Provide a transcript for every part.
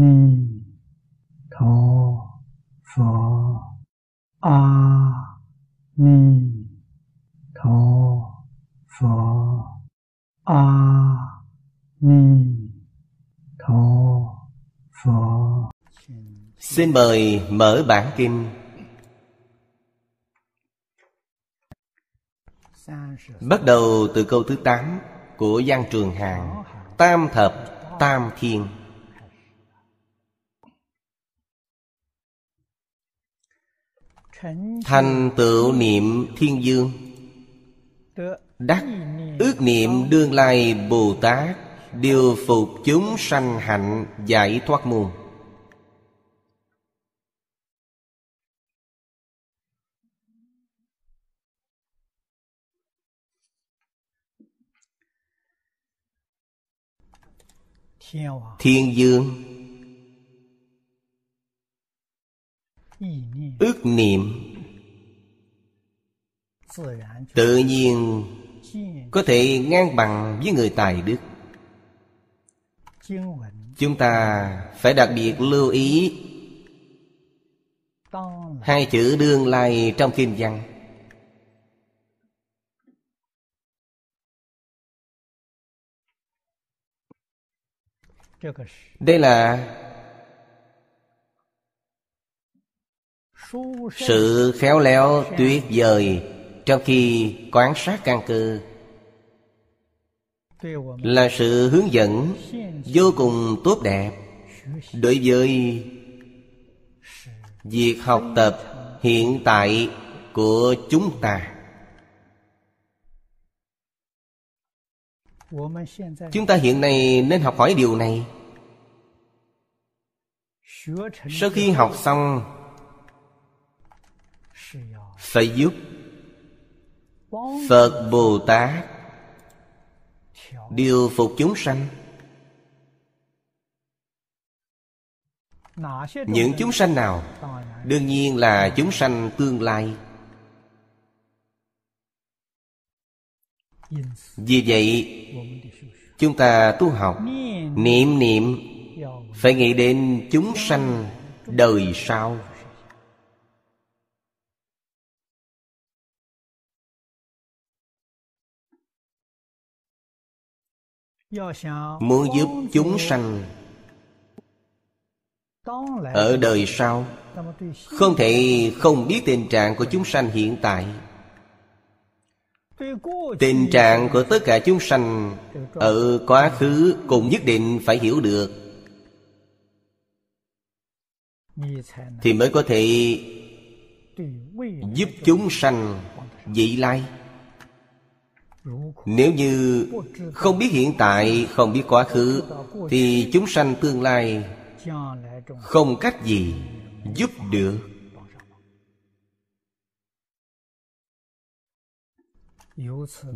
Ni Tho Phở A Ni Tho Phở A Ni Tho Phở. Xin mời mở bản kinh 30, bắt đầu từ câu thứ 8 của Giang Trường Hàng Tam Thập Tam Thiên. Thành tựu niệm thiên dương, đắc ước niệm đương lai Bồ Tát, điều phục chúng sanh hạnh giải thoát môn. Thiên dương ước niệm tự nhiên có thể ngang bằng với người tài đức. Chúng ta phải đặc biệt lưu ý hai chữ đương lai trong kinh văn. Đây là sự khéo léo tuyệt vời trong khi quan sát căn cơ, là sự hướng dẫn vô cùng tốt đẹp đối với việc học tập hiện tại của chúng ta. Chúng ta hiện nay nên học hỏi điều này. Sau khi học xong phải giúp Phật Bồ Tát điều phục chúng sanh. Những chúng sanh nào? Đương nhiên là chúng sanh tương lai. Vì vậy chúng ta tu học niệm niệm phải nghĩ đến chúng sanh đời sau. Muốn giúp chúng sanh ở đời sau, không thể không biết tình trạng của chúng sanh hiện tại. Tình trạng của tất cả chúng sanh ở quá khứ cũng nhất định phải hiểu được, thì mới có thể giúp chúng sanh vị lai. Nếu như không biết hiện tại, không biết quá khứ, thì chúng sanh tương lai không cách gì giúp được.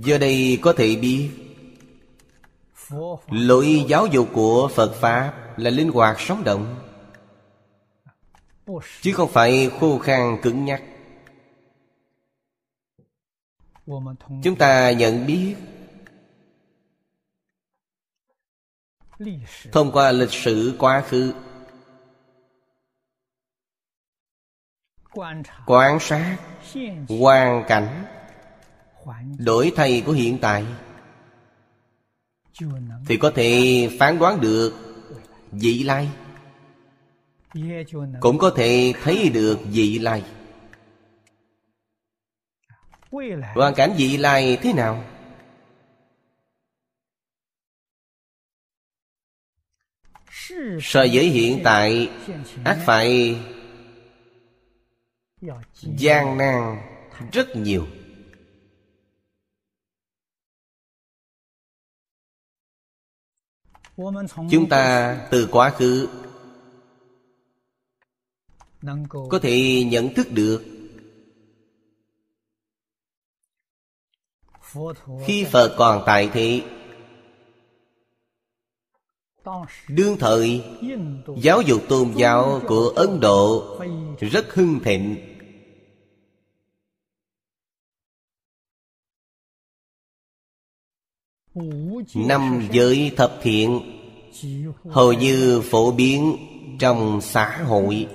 Giờ đây có thể biết lối giáo dục của Phật Pháp là linh hoạt sống động, chứ không phải khô khan cứng nhắc. Chúng ta nhận biết thông qua lịch sử quá khứ, quan sát hoàn cảnh đổi thay của hiện tại, thì có thể phán đoán được vị lai, cũng có thể thấy được vị lai. Hoàn cảnh vị lai thế nào? So với hiện tại ắt phải gian nan rất nhiều. Chúng ta từ quá khứ có thể nhận thức được khi Phật còn tại thế, đương thời giáo dục tôn giáo của Ấn Độ rất hưng thịnh. Năm giới thập thiện hầu như phổ biến trong xã hội.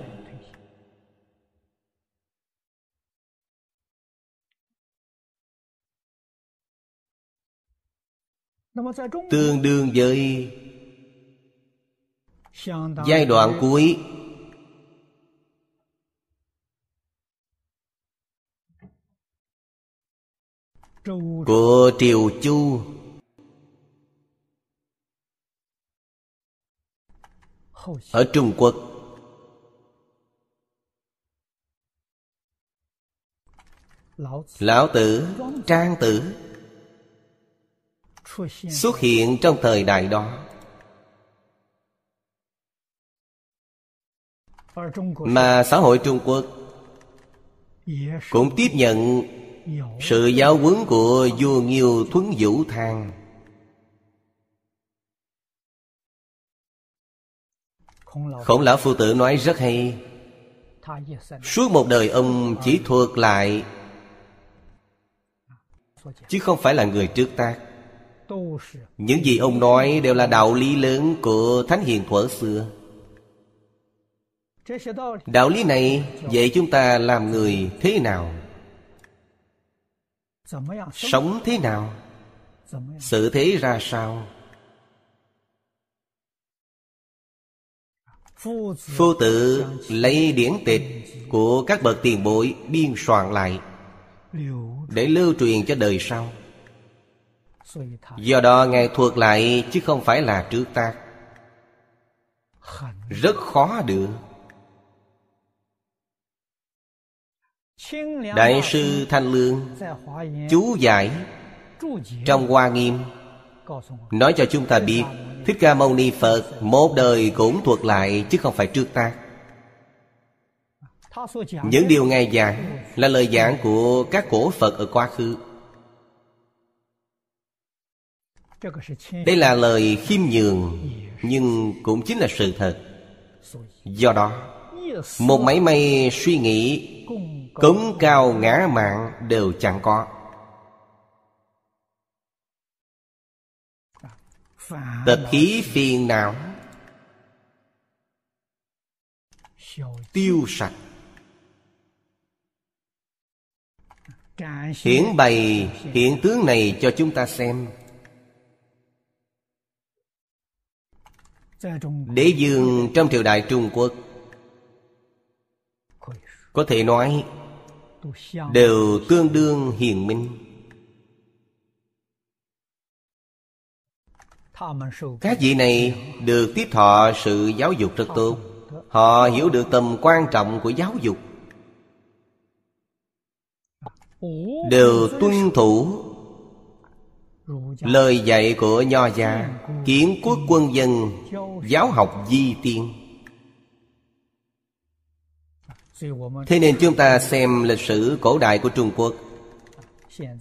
Tương đương với giai đoạn cuối của triều Chu, ở Trung Quốc Lão Tử, Trang Tử xuất hiện trong thời đại đó. Mà xã hội Trung Quốc cũng tiếp nhận sự giáo huấn của vua Nghiêu Thuấn Vũ Thang, Khổng lão phu tử nói rất hay. Suốt một đời ông chỉ thuộc lại, chứ không phải là người trước tác. Những gì ông nói đều là đạo lý lớn của thánh hiền thuở xưa. Đạo lý này dạy chúng ta làm người thế nào, sống thế nào, xử thế ra sao. Phu tử lấy điển tịch của các bậc tiền bối biên soạn lại để lưu truyền cho đời sau. Do đó Ngài thuộc lại chứ không phải là trước tác. Rất khó được. Đại sư Thanh Lương chú giải trong Hoa Nghiêm nói cho chúng ta biết, Thích Ca Mâu Ni Phật một đời cũng thuộc lại chứ không phải trước tác. Những điều Ngài giảng là lời giảng của các cổ Phật ở quá khứ. Đây là lời khiêm nhường, nhưng cũng chính là sự thật. Do đó, một mảy may suy nghĩ cống cao ngã mạn đều chẳng có. Tập khí phiền não tiêu sạch, hiển bày hiện tướng này cho chúng ta xem. Đế vương trong triều đại Trung Quốc có thể nói đều tương đương hiền minh. Các vị này được tiếp thọ sự giáo dục rất tốt. Họ hiểu được tầm quan trọng của giáo dục, đều tuân thủ lời dạy của Nho gia, kiến quốc quân dân, giáo học di tiên. Thế nên chúng ta xem lịch sử cổ đại của Trung Quốc,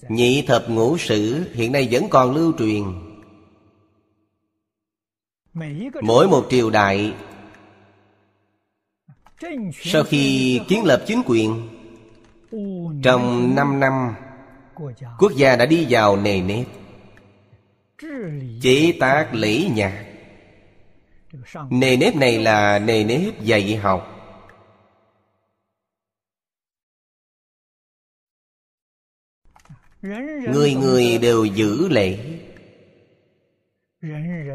Nhị Thập Ngũ Sử hiện nay vẫn còn lưu truyền. Mỗi một triều đại sau khi kiến lập chính quyền, trong 5 năm quốc gia đã đi vào nề nếp chế tác lễ nhạc. Nề nếp này là nề nếp dạy học. Người người đều giữ lễ,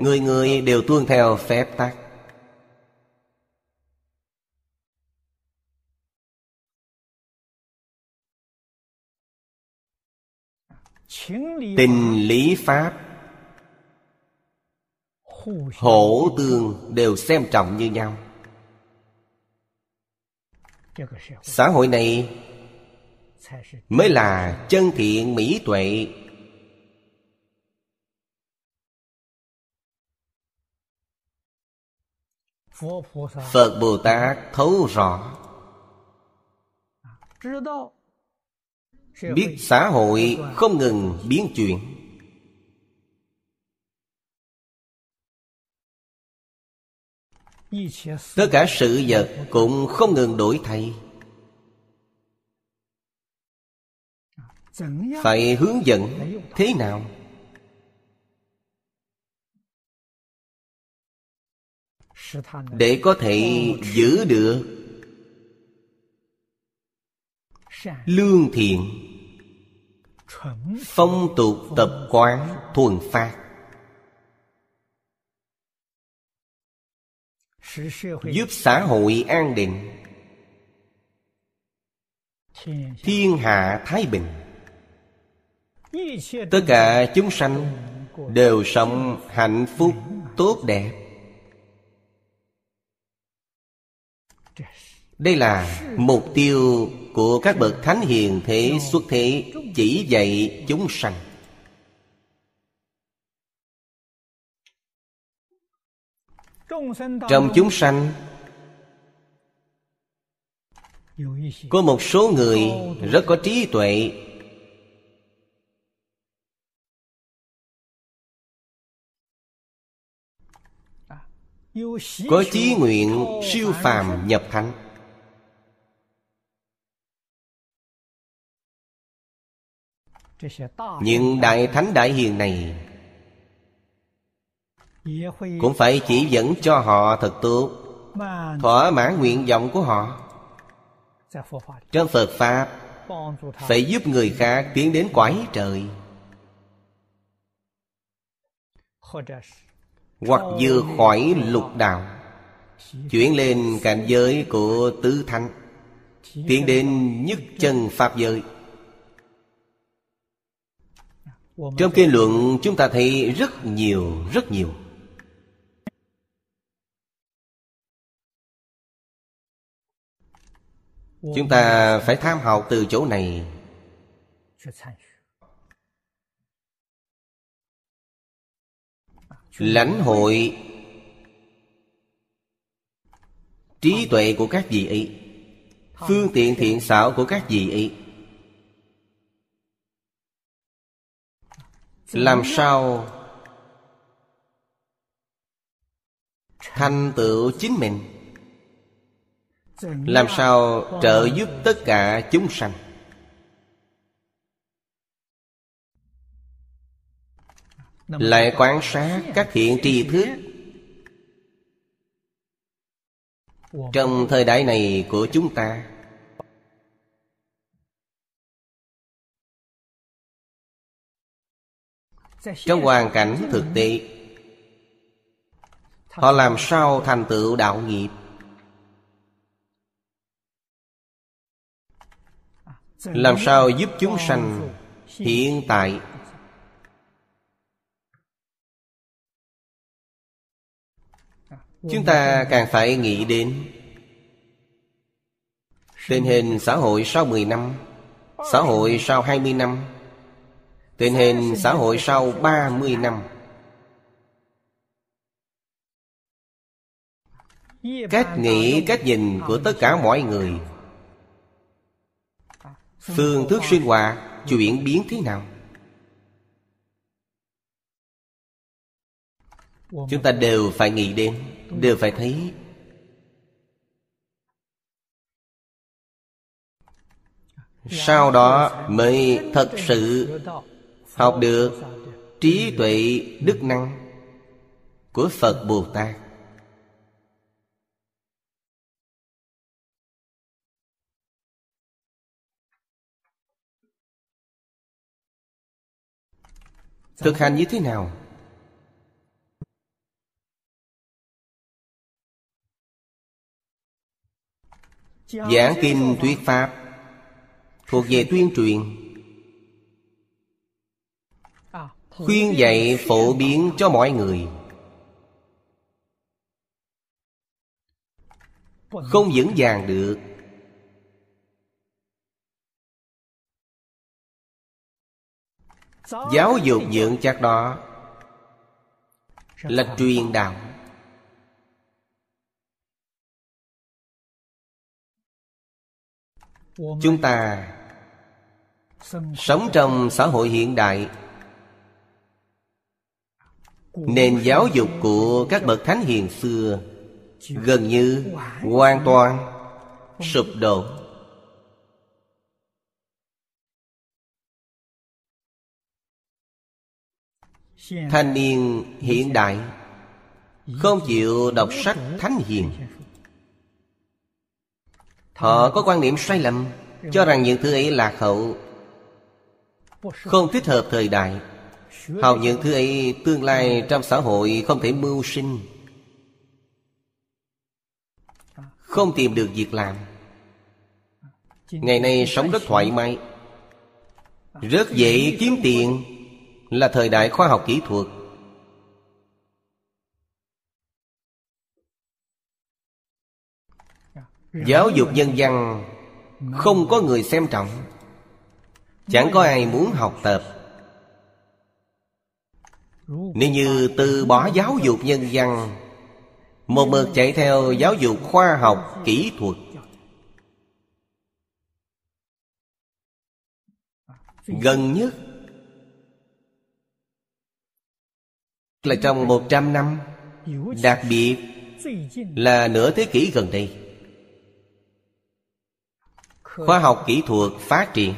người người đều tuân theo phép tắc. Tình lý pháp hỗ tương đều xem trọng như nhau. Xã hội này mới là chân thiện mỹ tuệ. Phật Bồ Tát thấu rõ, biết xã hội không ngừng biến chuyển. Tất cả sự vật cũng không ngừng đổi thay, phải hướng dẫn thế nào. để có thể giữ được lương thiện, phong tục tập quán thuần phát, giúp xã hội an định, thiên hạ thái bình, tất cả chúng sanh đều sống hạnh phúc tốt đẹp. Đây là mục tiêu của các bậc thánh hiền thế xuất thế, chỉ dạy chúng sanh. Trong chúng sanh có một số người rất có trí tuệ, có chí nguyện siêu phàm nhập thánh. Những đại thánh đại hiền này cũng phải chỉ dẫn cho họ thật tốt, thỏa mãn nguyện vọng của họ. Trong Phật Pháp phải giúp người khác tiến đến cõi trời, hoặc vượt khỏi lục đạo, chuyển lên cảnh giới của tứ thánh, tiến đến nhất chân pháp giới. Trong kinh luận chúng ta thấy rất nhiều. Chúng ta phải tham học từ chỗ này. Lãnh hội trí tuệ của các vị ấy, phương tiện thiện xảo của các vị ấy, làm sao thành tựu chính mình, làm sao trợ giúp tất cả chúng sanh. Lại quan sát các hiện tri thức trong thời đại này của chúng ta, trong hoàn cảnh thực tế, họ làm sao thành tựu đạo nghiệp, làm sao giúp chúng sanh hiện tại. Chúng ta càng phải nghĩ đến tình hình xã hội sau 10 năm, xã hội sau 20 năm, tình hình xã hội sau 30 năm. Cách nghĩ, cách nhìn của tất cả mọi người, phương thức sinh hoạt chuyển biến thế nào, chúng ta đều phải nghĩ đến, đều phải thấy. Sau đó mới thật sự học được trí tuệ đức năng của Phật Bồ Tát. Thực hành như thế nào? Giảng kinh thuyết pháp thuộc về tuyên truyền, khuyên dạy phổ biến cho mọi người. Không vững vàng được, giáo dục vững chắc đó là truyền đạo. Chúng ta sống trong xã hội hiện đại, nền giáo dục của các bậc thánh hiền xưa gần như hoàn toàn sụp đổ. Thanh niên hiện đại không chịu đọc sách thánh hiền. Họ có quan niệm sai lầm, cho rằng những thứ ấy lạc hậu, không thích hợp thời đại. Học những thứ ấy tương lai trong xã hội không thể mưu sinh, không tìm được việc làm. Ngày nay sống rất thoải mái, rất dễ kiếm tiền, là thời đại khoa học kỹ thuật. Giáo dục nhân văn không có người xem trọng, chẳng có ai muốn học tập. Nếu như từ bỏ giáo dục nhân văn, một mực chạy theo giáo dục khoa học kỹ thuật, gần nhất là trong 100 năm, đặc biệt là nửa thế kỷ gần đây, khoa học kỹ thuật phát triển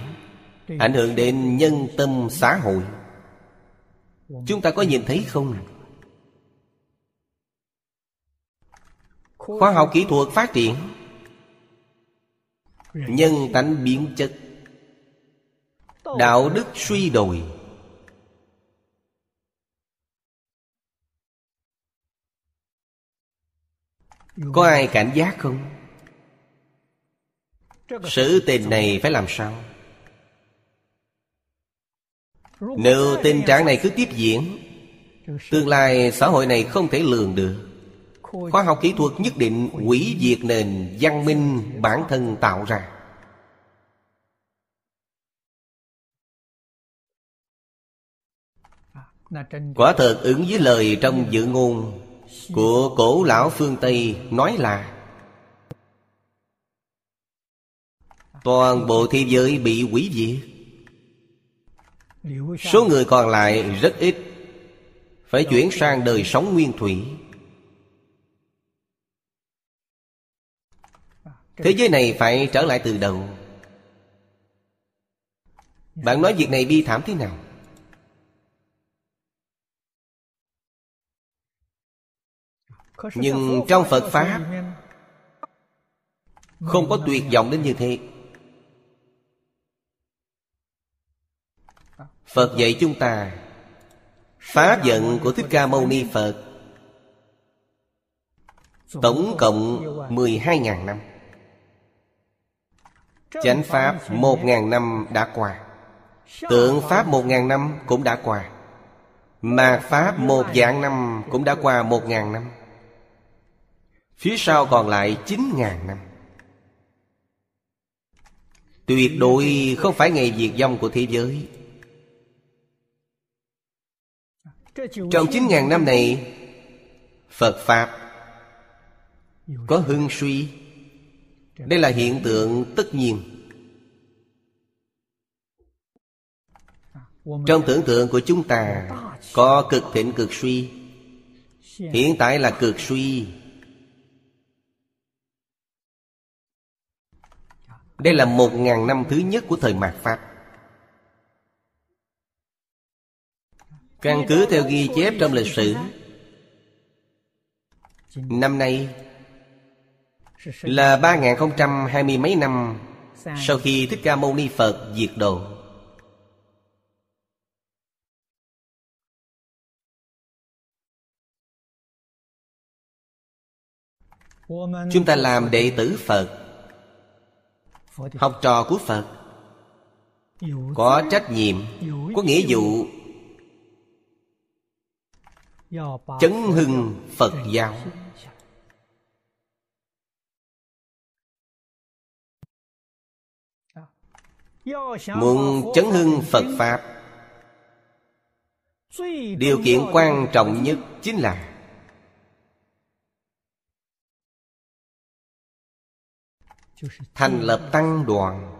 ảnh hưởng đến nhân tâm xã hội. Chúng ta có nhìn thấy không? Khoa học kỹ thuật phát triển, nhân tánh biến chất, đạo đức suy đồi. Có ai cảnh giác không? Sự tình này phải làm sao? Nếu tình trạng này cứ tiếp diễn, tương lai xã hội này không thể lường được. Khoa học kỹ thuật nhất định hủy diệt nền văn minh bản thân tạo ra. Quả thật ứng với lời trong dự ngôn của cổ lão phương Tây nói là toàn bộ thế giới bị hủy diệt, số người còn lại rất ít, phải chuyển sang đời sống nguyên thủy. Thế giới này phải trở lại từ đầu. Bạn nói việc này bi thảm thế nào? Nhưng trong Phật Pháp không có tuyệt vọng đến như thế. Phật dạy chúng ta Pháp vận của Thích Ca Mâu Ni Phật tổng cộng 12.000 năm, chánh Pháp 1.000 năm đã qua, tượng Pháp 1.000 năm cũng đã qua, mạt Pháp 1.000 năm cũng đã qua 1.000 năm, phía sau còn lại 9.000 năm. Tuyệt đối không phải ngày diệt vong của thế giới. Trong 9.000 năm này, Phật Pháp có hưng suy. Đây là hiện tượng tất nhiên. Trong tưởng tượng của chúng ta có cực thịnh cực suy. Hiện tại là cực suy. Đây là 1.000 năm thứ nhất của thời mạt Pháp. Căn cứ theo ghi chép trong lịch sử, năm nay là 3020 mấy năm sau khi Thích Ca Mâu Ni Phật diệt độ. Chúng ta làm đệ tử Phật, học trò của Phật, có trách nhiệm, có nghĩa vụ chấn hưng Phật giáo. Muốn chấn hưng Phật Pháp, điều kiện quan trọng nhất chính là thành lập tăng đoàn.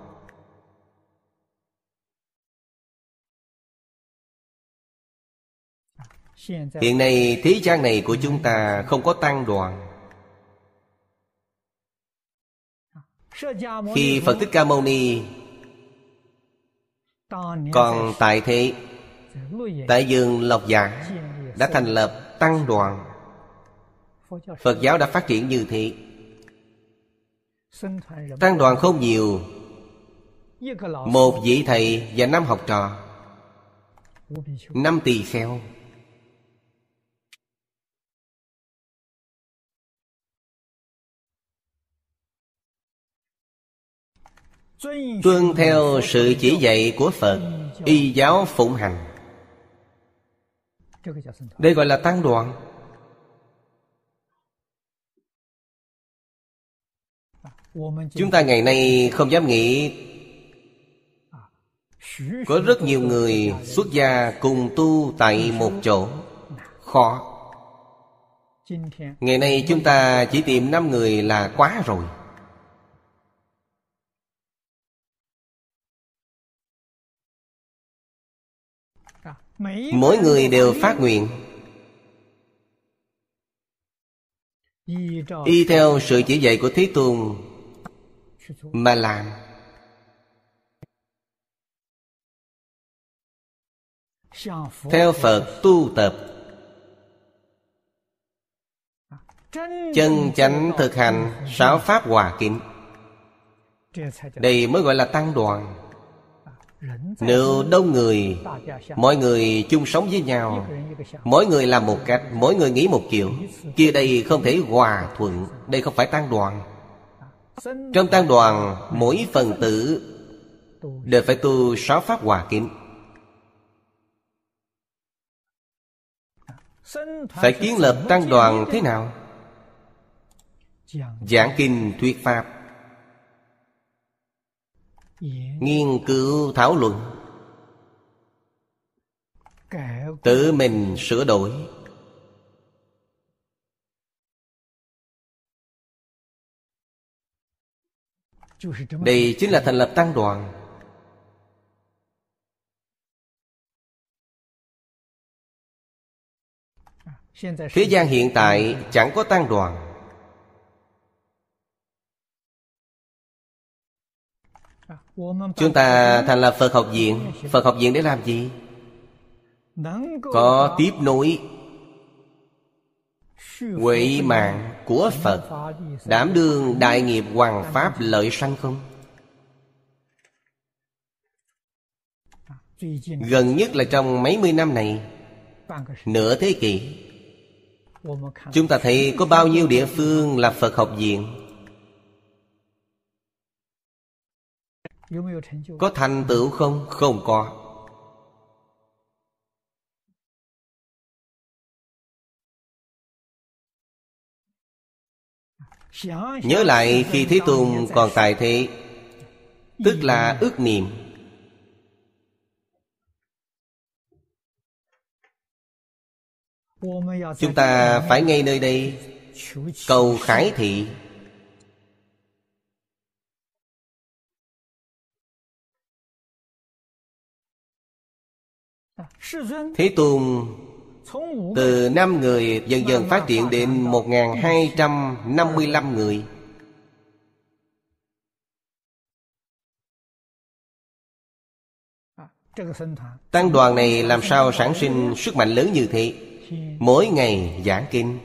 Hiện nay thế gian này của chúng ta không có tăng đoàn. Khi Phật Thích Ca Mâu Ni còn tại thế, tại vườn Lộc Giả đã thành lập tăng đoàn. Phật giáo đã phát triển như thế. Tăng đoàn không nhiều, một vị thầy và 5 học trò, 5 tỳ kheo. Tuân theo sự chỉ dạy của Phật, y giáo phụng hành. Đây gọi là tăng đoàn. Chúng ta ngày nay không dám nghĩ. Có rất nhiều người xuất gia cùng tu tại một chỗ, khó. Ngày nay chúng ta chỉ tìm 5 người là quá rồi. Mỗi người đều phát nguyện y theo sự chỉ dạy của Thế Tùng mà làm. Theo Phật tu tập, chân chánh thực hành 6 pháp hòa kính. Đây mới gọi là tăng đoàn. Nếu đông người, mọi người chung sống với nhau, mỗi người làm một cách, mỗi người nghĩ một kiểu, kia đây không thể hòa thuận. Đây không phải tăng đoàn. Trong tăng đoàn, mỗi phần tử đều phải tu 6 pháp hòa kính. Phải kiến lập tăng đoàn thế nào? Giảng kinh thuyết pháp, nghiên cứu thảo luận, tự mình sửa đổi. Đây chính là thành lập tăng đoàn. Thế gian hiện tại chẳng có tăng đoàn. Chúng ta thành lập Phật Học Viện. Phật Học Viện để làm gì? Có tiếp nối huệ mạng của Phật, đảm đương đại nghiệp hoằng pháp lợi sanh không? Gần nhất là trong mấy mươi năm này, nửa thế kỷ, chúng ta thấy có bao nhiêu địa phương là Phật Học Viện? Có thành tựu không? Không có. Nhớ lại khi Thế Tùng còn tại thế, tức là ước niệm. Chúng ta phải ngay nơi đây cầu khải thị. Thế Tùng từ 5 người dần dần phát triển đến 1255 người. Tăng đoàn này làm sao sản sinh sức mạnh lớn như thế? Mỗi ngày giảng kinh.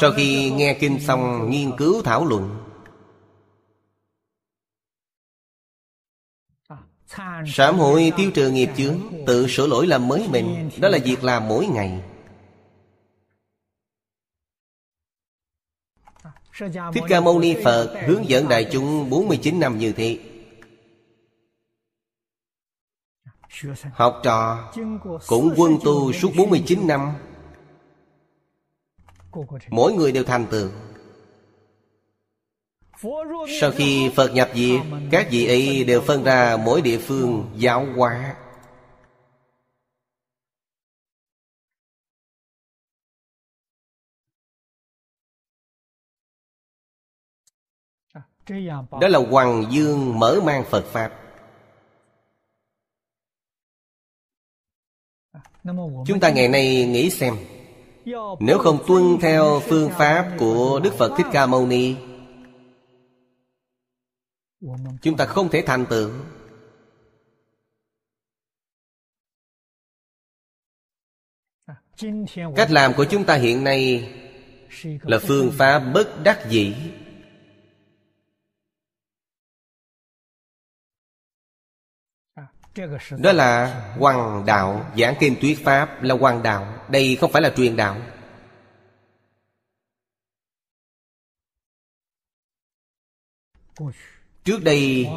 Sau khi nghe kinh xong, nghiên cứu thảo luận, sám hối tiêu trừ nghiệp chướng, tự sửa lỗi làm mới mình. Đó là việc làm mỗi ngày. Thích Ca Mâu Ni Phật hướng dẫn đại chúng 49 năm như thế. Học trò cũng quân tu suốt 49 năm, mỗi người đều thành tựu. Sau khi Phật nhập diệt, các vị ấy đều phân ra mỗi địa phương giáo hóa. Đó là hoằng dương mở mang Phật pháp. Chúng ta ngày nay nghĩ xem, nếu không tuân theo phương pháp của Đức Phật Thích Ca Mâu Ni, chúng ta không thể thành tựu. Cách làm của chúng ta hiện nay là phương pháp bất đắc dĩ. Đó là hoằng đạo. Giảng kinh thuyết pháp là hoằng đạo. Đây không phải là truyền đạo. Trước đây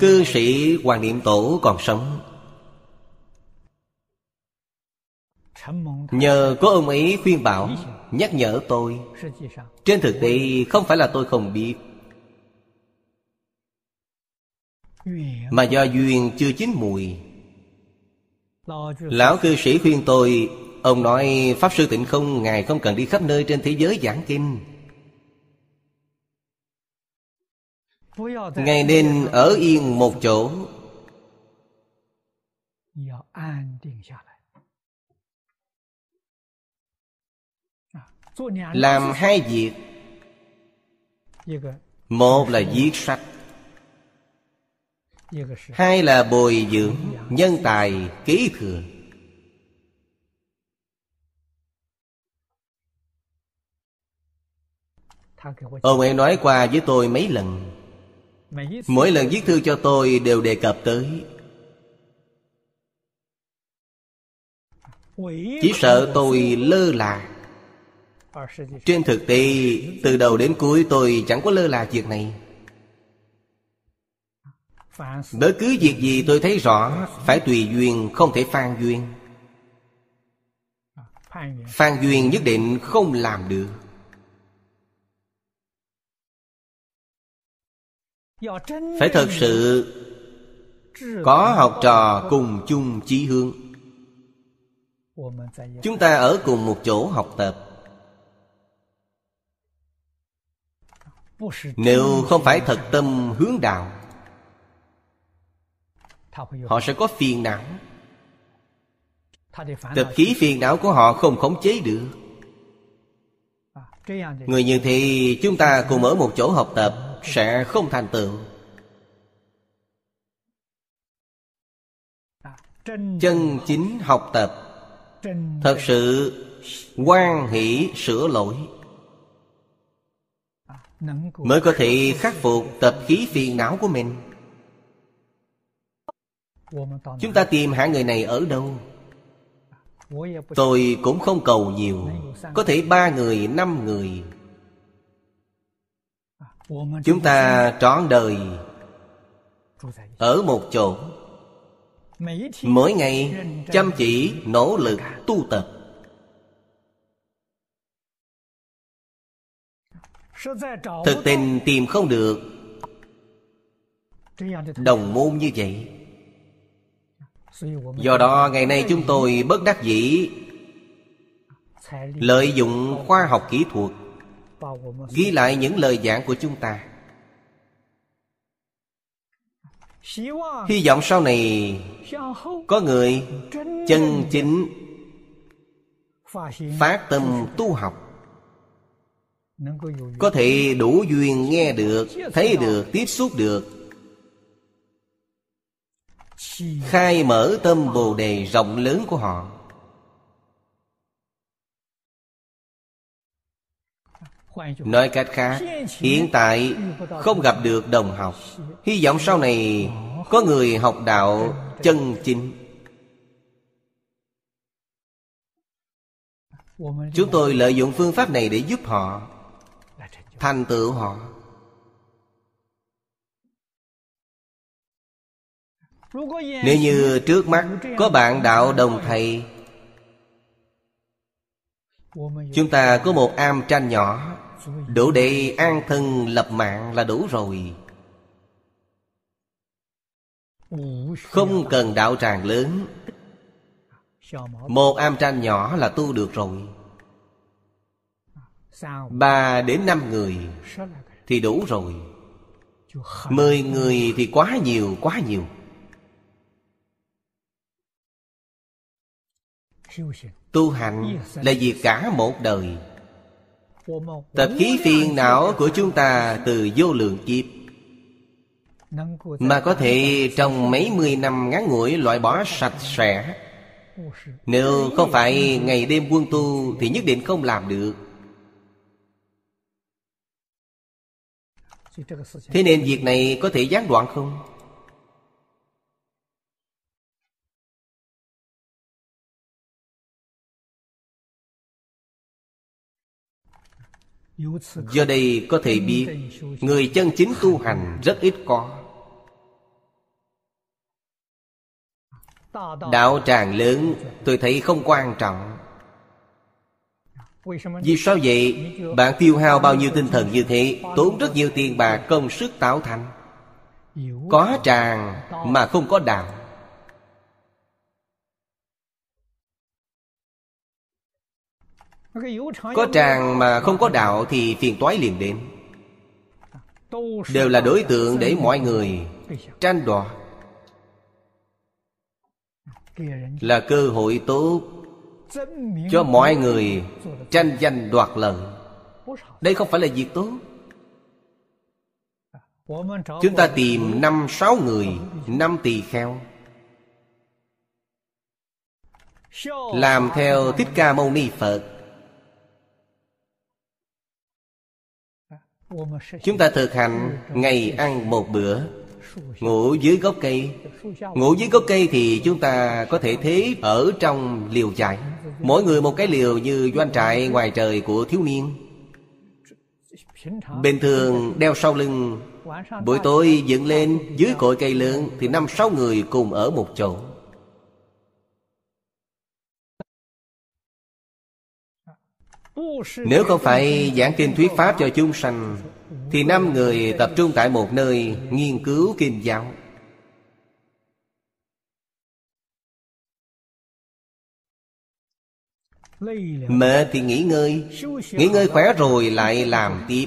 cư sĩ Hoàng Niệm Tổ còn sống, nhờ có ông ấy khuyên bảo, nhắc nhở tôi. Trên thực tế không phải là tôi không biết, mà do duyên chưa chín mùi. Lão cư sĩ khuyên tôi, ông nói Pháp Sư Tịnh Không, ngài không cần đi khắp nơi trên thế giới giảng kinh. Ngài nên ở yên một chỗ, làm hai việc. Một là viết sách, hai là bồi dưỡng nhân tài kế thừa. Ông ấy nói qua với tôi mấy lần, mỗi lần viết thư cho tôi đều đề cập tới. Chỉ sợ tôi lơ là. Trên thực tế, từ đầu đến cuối tôi chẳng có lơ là việc này. Bất cứ việc gì tôi thấy rõ, phải tùy duyên, không thể phan duyên. Phan duyên nhất định không làm được. Phải thật sự có học trò cùng chung chí hướng. Chúng ta ở cùng một chỗ học tập. Nếu không phải thật tâm hướng đạo, họ sẽ có phiền não. Tập khí phiền não của họ không khống chế được. Người như thế, chúng ta cùng ở một chỗ học tập sẽ không thành tựu. Chân chính học tập, thật sự hoan hỷ sửa lỗi, mới có thể khắc phục tập khí phiền não của mình. Chúng ta tìm hạng người này ở đâu? Tôi cũng không cầu nhiều, có thể 3 người, 5 người. Chúng ta trọn đời ở một chỗ, mỗi ngày chăm chỉ nỗ lực tu tập. Thực tình tìm không được đồng môn như vậy. Do đó ngày nay chúng tôi bất đắc dĩ lợi dụng khoa học kỹ thuật ghi lại những lời giảng của chúng ta. Hy vọng sau này có người chân chính phát tâm tu học, có thể đủ duyên nghe được, thấy được, tiếp xúc được, khai mở tâm Bồ Đề rộng lớn của họ. Nói cách khác, hiện tại không gặp được đồng học, hy vọng sau này có người học đạo chân chính. Chúng tôi lợi dụng phương pháp này để giúp họ thành tựu họ. Nếu như trước mắt có bạn đạo đồng thầy, chúng ta có một am tranh nhỏ, đủ để an thân lập mạng là đủ rồi. Không cần đạo tràng lớn, một am tranh nhỏ là tu được rồi. 3 đến 5 người thì đủ rồi. 10 người thì quá nhiều. Tu hành là việc cả một đời. Tập khí phiền não của chúng ta từ vô lượng kiếp, mà có thể trong mấy mươi năm ngắn ngủi loại bỏ sạch sẽ, Nếu không phải ngày đêm quân tu thì nhất định không làm được. Thế nên việc này có thể gián đoạn không? Do đây có thể biết người chân chính tu hành rất ít có. Đạo tràng lớn tôi thấy không quan trọng. Vì sao vậy? Bạn tiêu hao bao nhiêu tinh thần như thế, tốn rất nhiều tiền bạc công sức tạo thành. Có tràng mà không có đạo. Có tràng mà không có đạo thì phiền toái liền đến. Đều là đối tượng để mọi người tranh đoạt, là cơ hội tốt cho mọi người tranh giành đoạt lợi. Đây không phải là việc tốt. Chúng ta tìm 5-6 người, 5 tỳ kheo làm theo Thích Ca Mâu Ni Phật. Chúng ta thực hành ngày ăn một bữa, ngủ dưới gốc cây. Ngủ dưới gốc cây thì chúng ta có thể thế ở trong liều trại, mỗi người một cái liều như doanh trại ngoài trời của thiếu niên. Bình thường đeo sau lưng, buổi tối dựng lên dưới cội cây lớn thì 5-6 người cùng ở một chỗ. Nếu không phải giảng kinh thuyết pháp cho chúng sanh thì 5 người tập trung tại một nơi nghiên cứu kinh giáo. Mệt thì nghỉ ngơi, nghỉ ngơi khỏe rồi lại làm tiếp.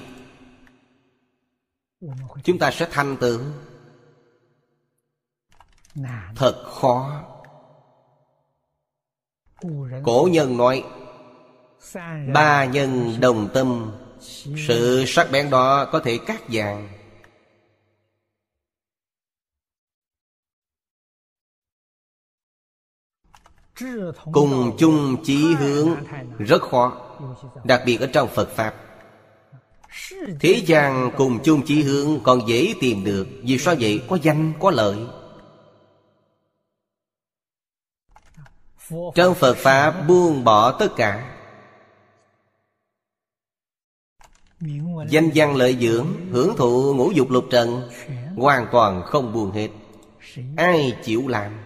Chúng ta sẽ thanh tựu. Thật khó. Cổ nhân nói ba nhân đồng tâm, sự sắc bén đó có thể cắt vàng. Cùng chung chí hướng rất khó, đặc biệt ở trong Phật pháp. Thế gian cùng chung chí hướng còn dễ tìm được. Vì sao vậy? Có danh, có lợi. Trong Phật pháp buông bỏ tất cả. Danh văn lợi dưỡng, hưởng thụ ngũ dục lục trần, hoàn toàn không buồn hết. Ai chịu làm?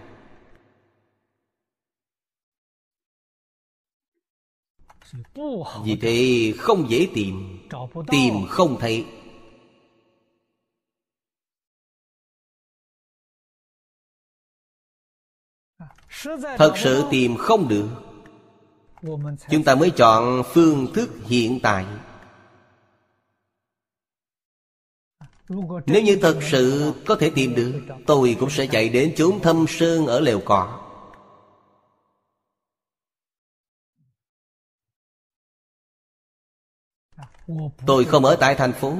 Vì thế không dễ tìm, tìm không thấy. Thật sự tìm không được, chúng ta mới chọn phương thức hiện tại. Nếu như thật sự có thể tìm được, tôi cũng sẽ chạy đến chốn thâm sơn ở lều cỏ. Tôi không ở tại thành phố.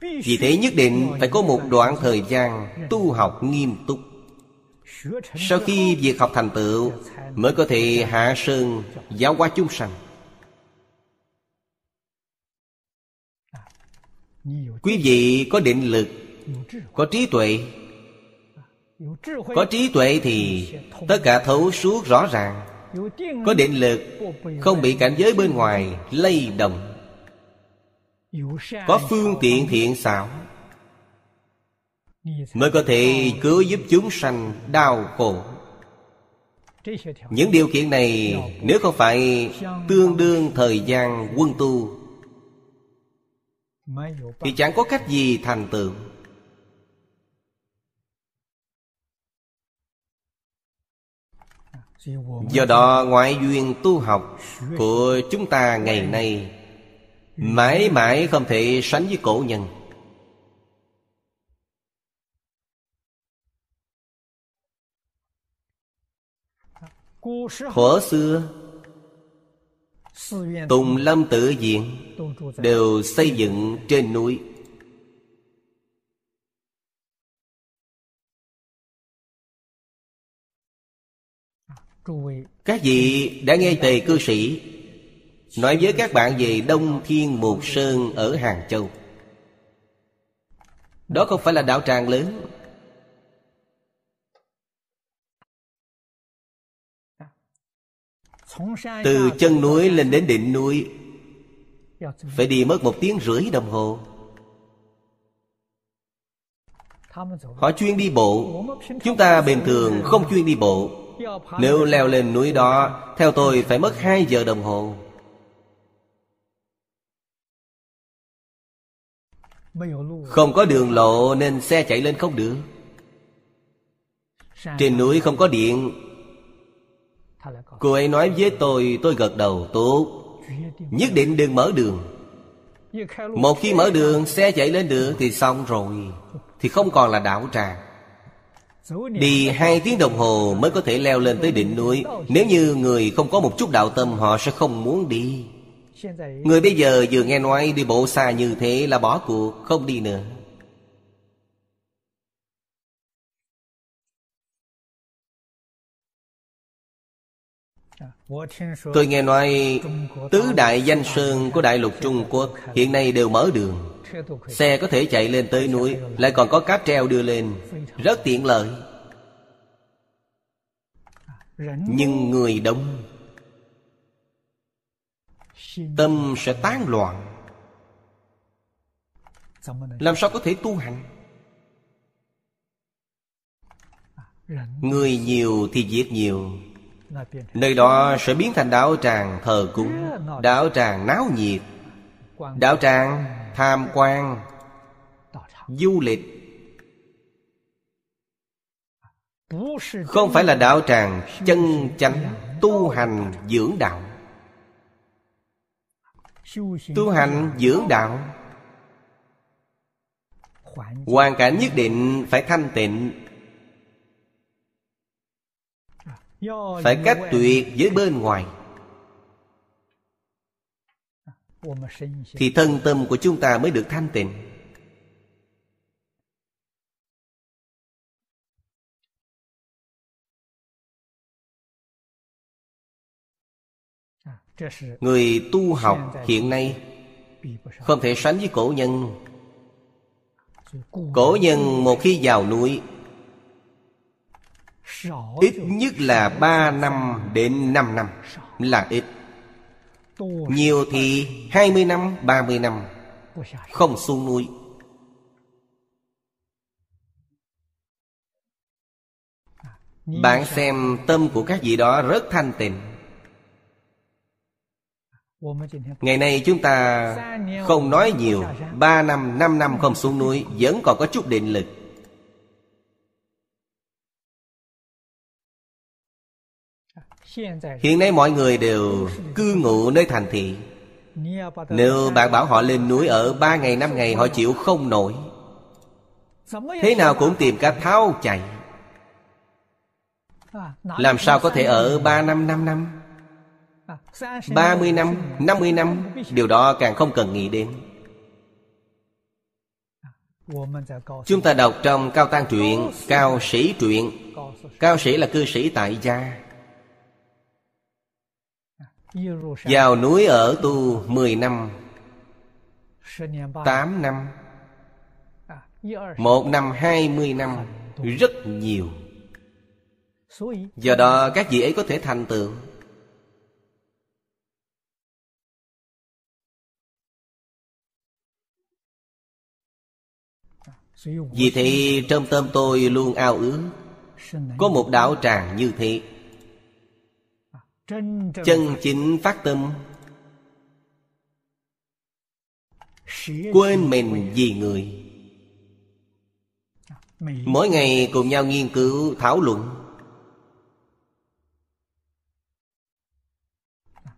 Vì thế nhất định phải có một đoạn thời gian tu học nghiêm túc. Sau khi việc học thành tựu mới có thể hạ sơn giáo hóa chúng sanh. Quý vị có định lực, có trí tuệ. Có trí tuệ thì tất cả thấu suốt rõ ràng. Có định lực, không bị cảnh giới bên ngoài lay động. Có phương tiện thiện xảo, mới có thể cứu giúp chúng sanh đau khổ. Những điều kiện này nếu không phải tương đương thời gian quân tu thì chẳng có cách gì thành tựu. Do đó ngoại duyên tu học của chúng ta ngày nay mãi mãi không thể sánh với cổ nhân. Thuở xưa Tùng Lâm Tự Viện đều xây dựng trên núi. Các vị đã nghe Tề cư sĩ nói với các bạn về Đông Thiên Mục Sơn ở Hàng Châu. Đó không phải là đạo tràng lớn. Từ chân núi lên đến đỉnh núi phải đi mất 1 tiếng rưỡi đồng hồ. Họ chuyên đi bộ, chúng ta bình thường không chuyên đi bộ. Nếu leo lên núi đó, theo tôi phải mất 2 giờ đồng hồ. Không có đường lộ nên xe chạy lên không được. Trên núi không có điện. Cô ấy nói với tôi gật đầu tốt. Nhất định đừng mở đường. Một khi mở đường, xe chạy lên được thì xong rồi, thì không còn là đạo tràng. Đi 2 tiếng đồng hồ mới có thể leo lên tới đỉnh núi. Nếu như người không có một chút đạo tâm, họ sẽ không muốn đi. Người bây giờ vừa nghe nói đi bộ xa như thế là bỏ cuộc, không đi nữa. Tôi nghe nói tứ đại danh sơn của đại lục Trung Quốc hiện nay đều mở đường. Xe có thể chạy lên tới núi, lại còn có cáp treo đưa lên, rất tiện lợi. Nhưng người đông, tâm sẽ tán loạn, làm sao có thể tu hành? Người nhiều thì việc nhiều, nơi đó sẽ biến thành đạo tràng thờ cúng, đạo tràng náo nhiệt, đạo tràng tham quan, du lịch. Không phải là đạo tràng chân chánh tu hành dưỡng đạo. Tu hành dưỡng đạo, hoàn cảnh nhất định phải thanh tịnh, phải cách tuyệt với bên ngoài, thì thân tâm của chúng ta mới được thanh tịnh. Người tu học hiện nay không thể sánh với cổ nhân. Cổ nhân một khi vào núi, ít nhất là 3 năm đến 5 năm là ít, nhiều thì 20 năm, 30 năm không xuống núi. Bạn xem tâm của các vị đó rất thanh tịnh. Ngày nay chúng ta không nói nhiều, 3 năm, 5 năm không xuống núi vẫn còn có chút định lực. Hiện nay mọi người đều cư ngụ nơi thành thị. Nếu bạn bảo họ lên núi ở 3 ngày, 5 ngày, họ chịu không nổi. Thế nào cũng tìm cách tháo chạy. Làm sao có thể ở 3 năm, 5 năm, 30 năm, 50 năm? Điều đó càng không cần nghĩ đến. Chúng ta đọc trong Cao Tăng truyện, Cao Sĩ truyện. Cao Sĩ là cư sĩ tại gia, vào núi ở tu 10 năm, 8 năm, 1 năm, 20 năm, rất nhiều. Do đó các vị ấy có thể thành tựu. Vì thế trong tâm tôi luôn ao ước có một đạo tràng như thế. Chân chính phát tâm, quên mình vì người. Mỗi ngày cùng nhau nghiên cứu, thảo luận,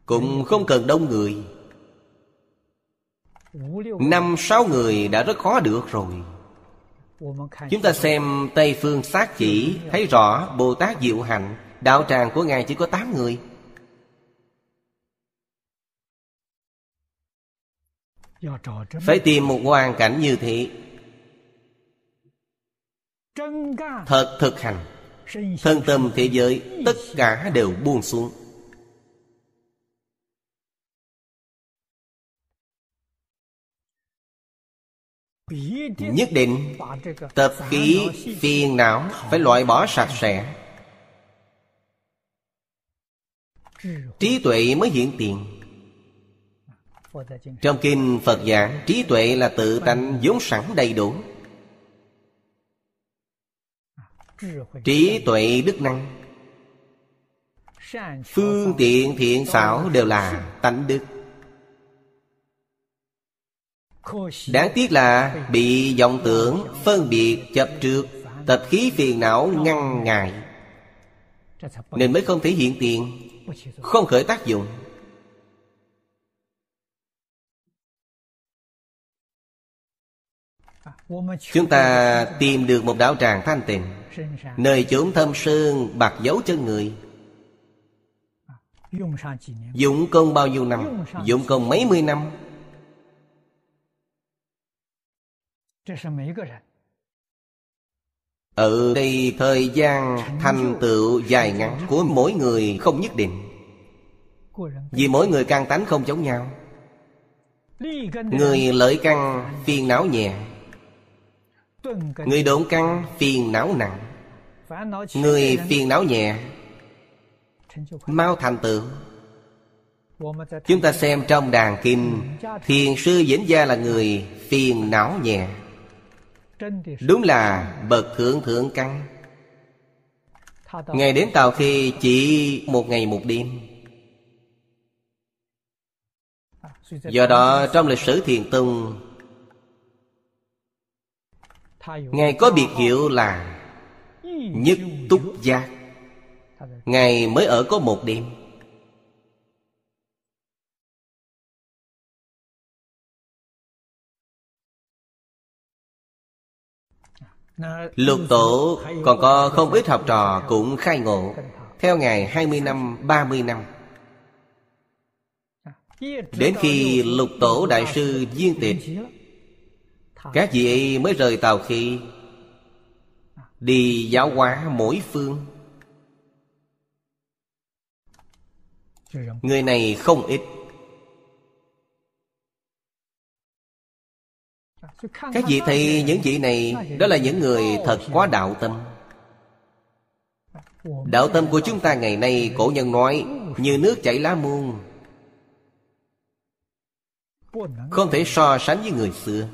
cũng không cần đông người. 5-6 người đã rất khó được rồi. Chúng ta xem Tây Phương Sát Chỉ, thấy rõ Bồ Tát Diệu Hạnh, đạo tràng của Ngài chỉ có 8 người. Phải tìm một hoàn cảnh như thế. Thật thực hành thân tâm thế giới tất cả đều buông xuống. Nhất định tập khí phiền não phải loại bỏ sạch sẽ, trí tuệ mới hiện tiền. Trong kinh Phật giảng trí tuệ là tự tánh vốn sẵn đầy đủ. Trí tuệ đức năng, phương tiện thiện xảo đều là tánh đức. Đáng tiếc là bị vọng tưởng, phân biệt, chấp trước, tập khí phiền não ngăn ngại, nên mới không thể hiện tiền, không khởi tác dụng. Chúng ta tìm được một đạo tràng thanh tịnh, nơi chốn thâm sơn bạc dấu chân người, dụng công bao nhiêu năm, dụng công mấy mươi năm, ở đây thời gian thành tựu dài ngắn của mỗi người không nhất định, vì mỗi người căn tánh không giống nhau. Người lợi căn phiền não nhẹ, người độn căn phiền não nặng. Người phiền não nhẹ mau thành tựu. Chúng ta xem trong Đàn Kinh, Thiền sư Vĩnh Gia là người phiền não nhẹ, đúng là bậc thượng căn. Ngày đến Tàu Khi chỉ một ngày một đêm. Do đó trong lịch sử Thiền Tông, Ngài có biệt hiệu là Nhất Túc Giác. Ngài mới ở có một đêm. Lục Tổ còn có không ít học trò cũng khai ngộ, theo Ngài 20 năm, 30 năm. Đến khi Lục Tổ Đại sư viên tịch, các vị ấy mới rời Tàu Khi đi giáo hóa mỗi phương. Người này không ít. Các vị thầy, những vị này đó là những người thật quá đạo tâm. Đạo tâm của chúng ta ngày nay, cổ nhân nói như nước chảy lá muôn, không thể so sánh với người xưa.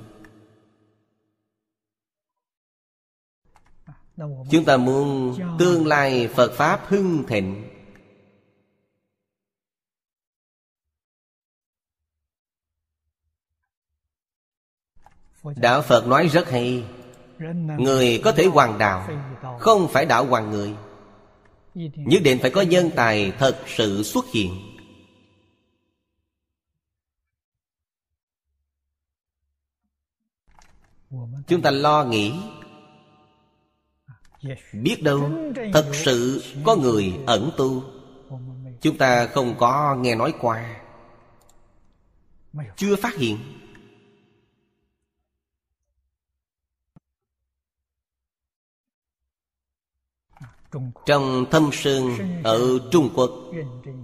Chúng ta muốn tương lai Phật Pháp hưng thịnh, đạo Phật nói rất hay, người có thể hoàn đạo, không phải đạo hoàn người. Nhất định phải có nhân tài thật sự xuất hiện. Chúng ta lo nghĩ, biết đâu thật sự có người ẩn tu, chúng ta không có nghe nói qua, chưa phát hiện. Trong thâm sơn ở Trung Quốc,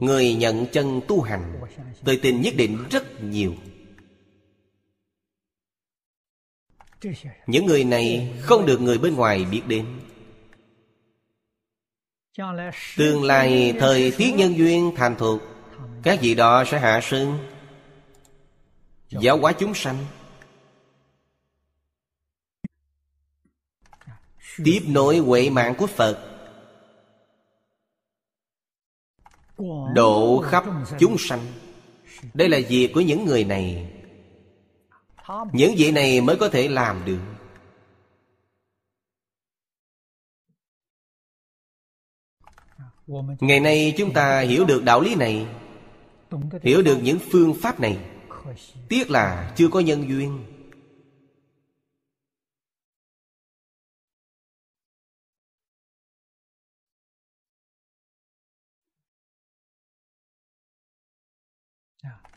người nhận chân tu hành, tôi tin nhất định rất nhiều. Những người này không được người bên ngoài biết đến. Tương lai thời tiết nhân duyên thành thục, các vị đó sẽ hạ sơn giáo hóa chúng sanh, tiếp nối huệ mạng của Phật, độ khắp chúng sanh. Đây là việc của những người này. Những vị này mới có thể làm được. Ngày nay chúng ta hiểu được đạo lý này, hiểu được những phương pháp này, tiếc là chưa có nhân duyên.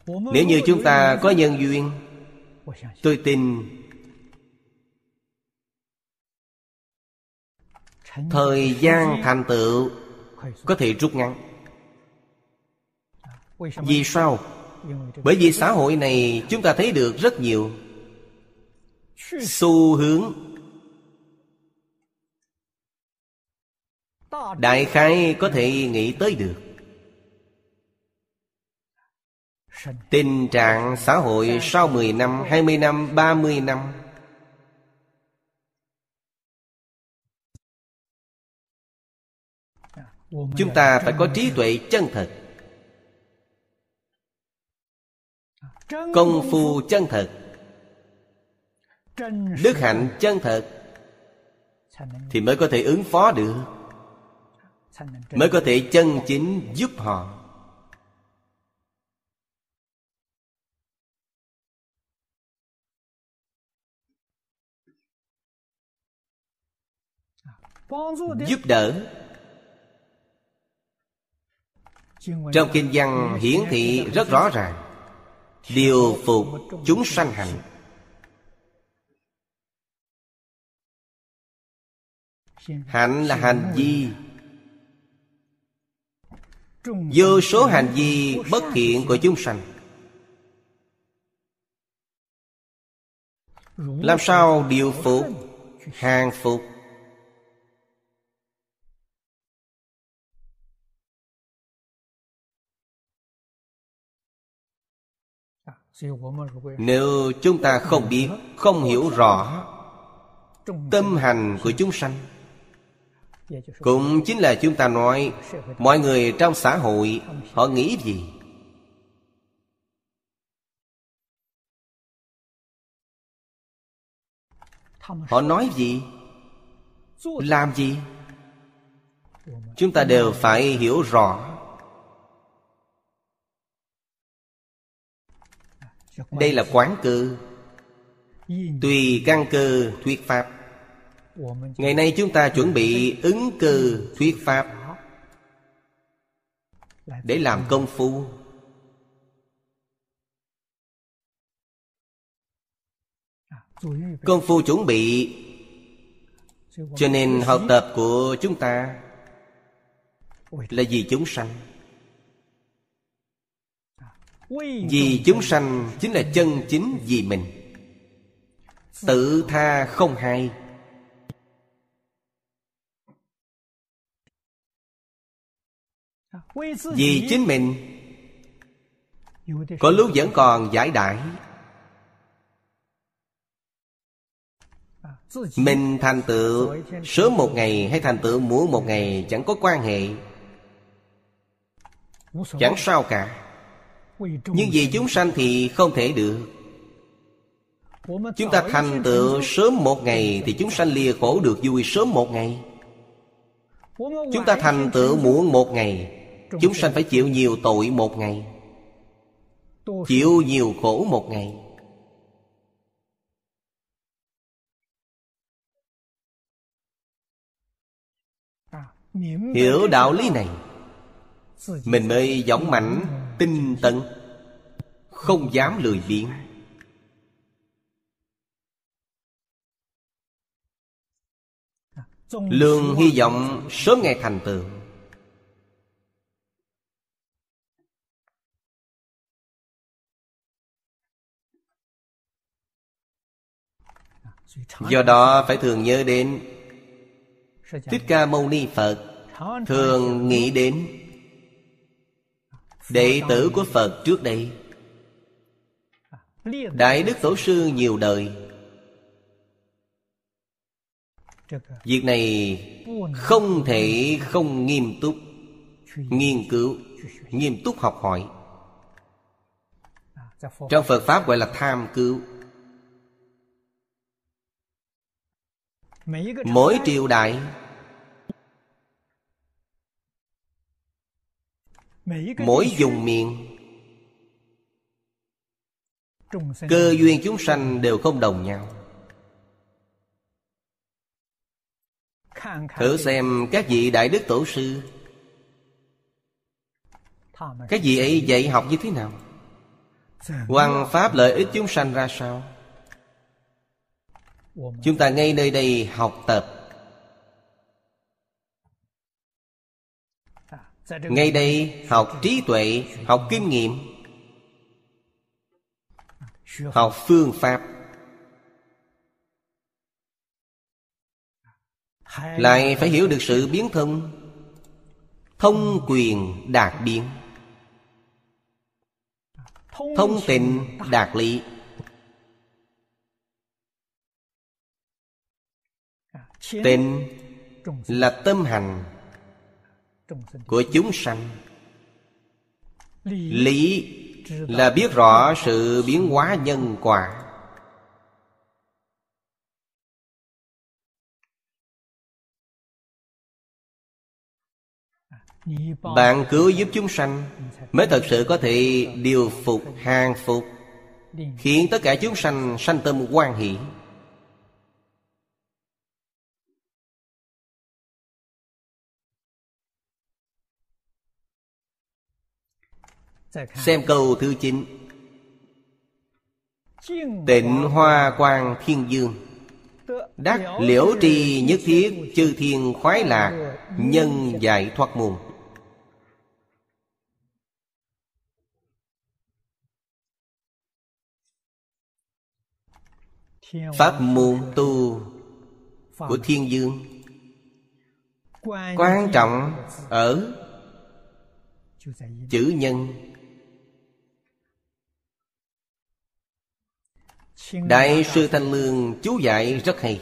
Nếu như chúng ta có nhân duyên, tôi tin thời gian thành tựu có thể rút ngắn. Vì sao? Bởi vì xã hội này chúng ta thấy được rất nhiều xu hướng. Đại khái có thể nghĩ tới được tình trạng xã hội sau 10 năm, 20 năm, 30 năm. Chúng ta phải có trí tuệ chân thật, công phu chân thật, đức hạnh chân thật, thì mới có thể ứng phó được, mới có thể chân chính giúp họ. Giúp đỡ. Trong kinh văn hiển thị rất rõ ràng: điều phục chúng sanh hạnh. Hạnh là hành vi. Vô số hành vi bất thiện của chúng sanh, làm sao điều phục, hàng phục? Nếu chúng ta không biết, không hiểu rõ tâm hành của chúng sanh, cũng chính là chúng ta nói mọi người trong xã hội họ nghĩ gì, họ nói gì, làm gì, chúng ta đều phải hiểu rõ. Đây là quán cơ, tùy căn cơ thuyết pháp. Ngày nay chúng ta chuẩn bị ứng cơ thuyết pháp để làm công phu. Công phu chuẩn bị, cho nên học tập của chúng ta là vì chúng sanh. Vì chúng sanh chính là chân chính vì mình, tự tha không hai. Vì chính mình, có lúc vẫn còn giải đãi, mình thành tựu sớm một ngày hay thành tựu muộn một ngày chẳng có quan hệ, chẳng sao cả. Nhưng vì chúng sanh thì không thể được. Chúng ta thành tựu sớm một ngày thì chúng sanh lìa khổ được vui sớm một ngày. Chúng ta thành tựu muộn một ngày, chúng sanh phải chịu nhiều tội một ngày, chịu nhiều khổ một ngày. Hiểu đạo lý này, mình mới dũng mãnh, tinh tấn, không dám lười biếng. Luôn hy vọng sớm ngày thành tựu. Do đó phải thường nhớ đến Thích Ca Mâu Ni Phật, thường nghĩ đến đệ tử của Phật trước đây, Đại Đức Tổ sư nhiều đời. Việc này không thể không nghiêm túc nghiên cứu, nghiêm túc học hỏi. Trong Phật Pháp gọi là tham cứu. Mỗi triều đại, mỗi vùng miền, cơ duyên chúng sanh đều không đồng nhau. Thử xem các vị Đại Đức Tổ sư, các vị ấy dạy học như thế nào, hoằng pháp lợi ích chúng sanh ra sao. Chúng ta ngay nơi đây học tập, Ngay đây học trí tuệ, học kinh nghiệm, học phương pháp, lại phải hiểu được sự biến thông, thông quyền đạt biến, thông tình đạt lý. Tình là tâm hành của chúng sanh, lý là biết rõ sự biến hóa nhân quả. Bạn cứu giúp chúng sanh mới thật sự có thể điều phục, hàng phục, khiến tất cả chúng sanh sanh tâm hoan hỷ. Xem câu thứ 9. Tịnh hoa quang thiên dương, đắc liễu tri nhất thiết chư thiên khoái lạc, nhân giải thoát môn. Pháp môn tu của thiên dương quan trọng ở chữ nhân. Đại sư Thanh Lương chú giải rất hay.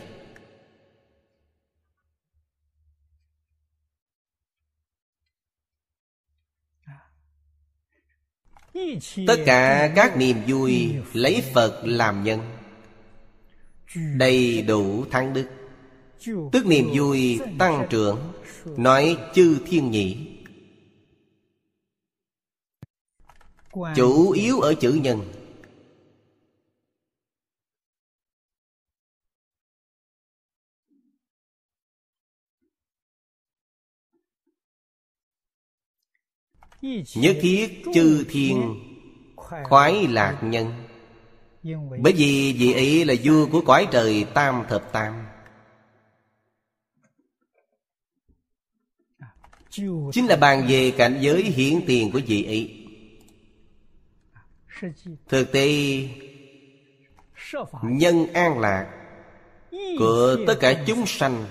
Tất cả các niềm vui lấy Phật làm nhân, đầy đủ thắng đức, tức niềm vui tăng trưởng. Nói chư thiên nhị, chủ yếu ở chữ nhân. Nhất thiết chư thiên khoái lạc nhân, bởi vì vị ấy là vua của cõi trời Tam Thập Tam, chính là bàn về cảnh giới hiển tiền của vị ấy. Thực tế nhân an lạc của tất cả chúng sanh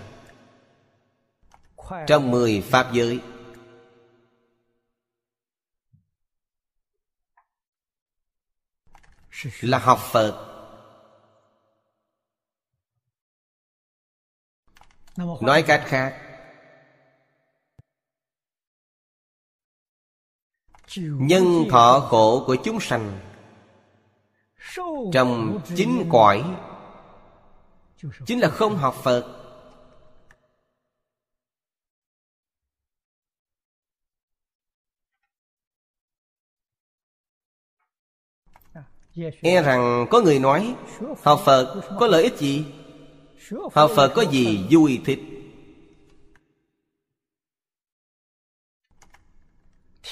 trong 10 pháp giới. Là học Phật. Nói cách khác, nhân thọ khổ của chúng sanh trong 9 cõi chính là không học Phật. E rằng có người nói học Phật có lợi ích gì, học Phật có gì vui thích.